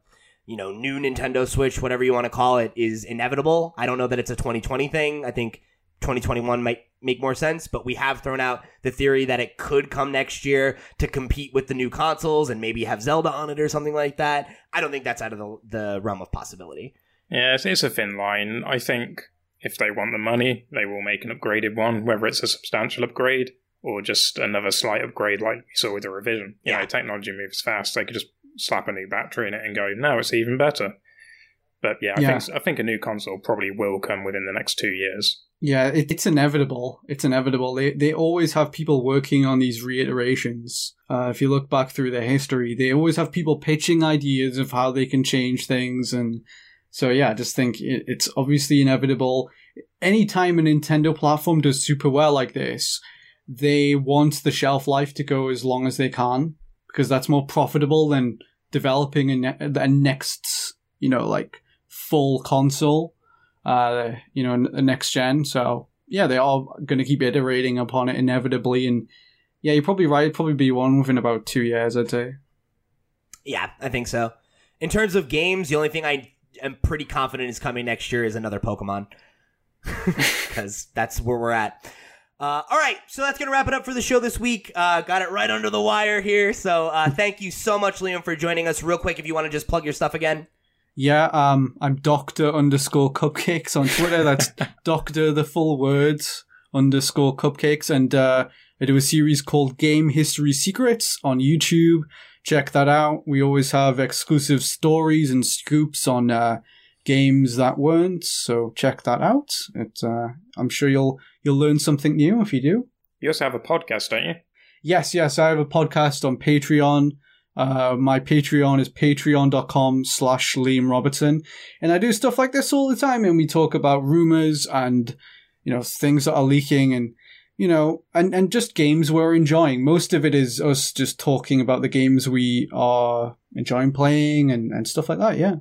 new Nintendo Switch, whatever you want to call it, is inevitable. I don't know that it's a 2020 thing. I think 2021 might make more sense, but we have thrown out the theory that it could come next year to compete with the new consoles and maybe have Zelda on it or something like that. I don't think that's out of the realm of possibility. Yeah, it's a thin line. I think if they want the money, they will make an upgraded one, whether it's a substantial upgrade or just another slight upgrade like we saw with the revision. Yeah. You know, technology moves fast. They could just slap a new battery in it and go, no, it's even better. But yeah, I think a new console probably will come within the next 2 years. Yeah, it's inevitable. It's inevitable. They always have people working on these reiterations. If you look back through their history, they always have people pitching ideas of how they can change things. And so, yeah, I just think it's obviously inevitable. Anytime a Nintendo platform does super well like this, they want the shelf life to go as long as they can, because that's more profitable than developing a next, you know, like full console. You know, next gen. So yeah, they are going to keep iterating upon it inevitably. And yeah, you're probably right. It'd probably be one within about 2 years, I'd say. Yeah, I think so. In terms of games, the only thing I am pretty confident is coming next year is another Pokemon, because that's where we're at. All right, so that's going to wrap it up for the show this week. Got it right under the wire here. So thank you so much, Liam, for joining us. Real quick, if you want to just plug your stuff again. Yeah, I'm Dr._Cupcakes on Twitter. That's Dr. the full words _Cupcakes. And I do a series called Game History Secrets on YouTube. Check that out. We always have exclusive stories and scoops on games that weren't. So check that out. I'm sure you'll learn something new if you do. You also have a podcast, don't you? Yes. I have a podcast on Patreon. My Patreon is patreon.com/LiamRobertson. And I do stuff like this all the time. And we talk about rumors and, you know, things that are leaking and, you know, and just games we're enjoying. Most of it is us just talking about the games we are enjoying playing and stuff like that. Yeah.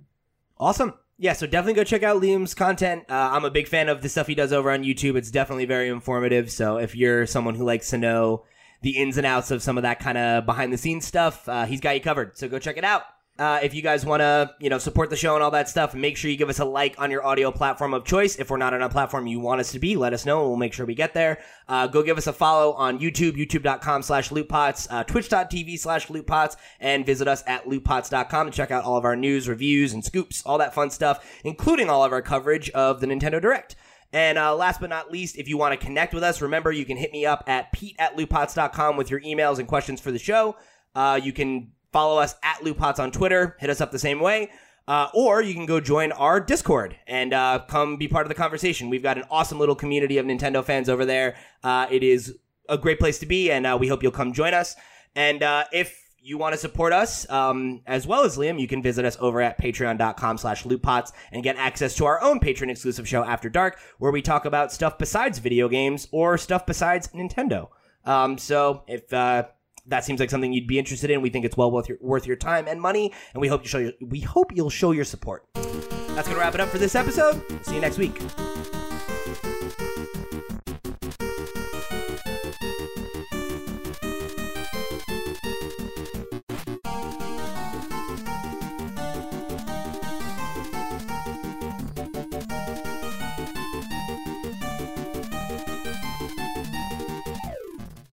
Awesome. Yeah, so definitely go check out Liam's content. I'm a big fan of the stuff he does over on YouTube. It's definitely very informative. So if you're someone who likes to know the ins and outs of some of that kind of behind-the-scenes stuff, he's got you covered. So go check it out. If you guys want to, you know, support the show and all that stuff, make sure you give us a like on your audio platform of choice. If we're not on a platform you want us to be, let us know and we'll make sure we get there. Go give us a follow on YouTube, youtube.com/LootPots, twitch.tv/LootPots, and visit us at LootPots.com to check out all of our news, reviews, and scoops, all that fun stuff, including all of our coverage of the Nintendo Direct. And last but not least, if you want to connect with us, remember you can hit me up at pete@lootpots.com with your emails and questions for the show. You can follow us at LootPots on Twitter. Hit us up the same way. Or you can go join our Discord and come be part of the conversation. We've got an awesome little community of Nintendo fans over there. It is a great place to be, and we hope you'll come join us. And if you want to support us, as well as Liam, you can visit us over at patreon.com/LootPots and get access to our own Patreon-exclusive show, After Dark, where we talk about stuff besides video games or stuff besides Nintendo. So if that seems like something you'd be interested in, we think it's well worth your time and money, and we hope you'll show your support. That's going to wrap it up for this episode. See you next week.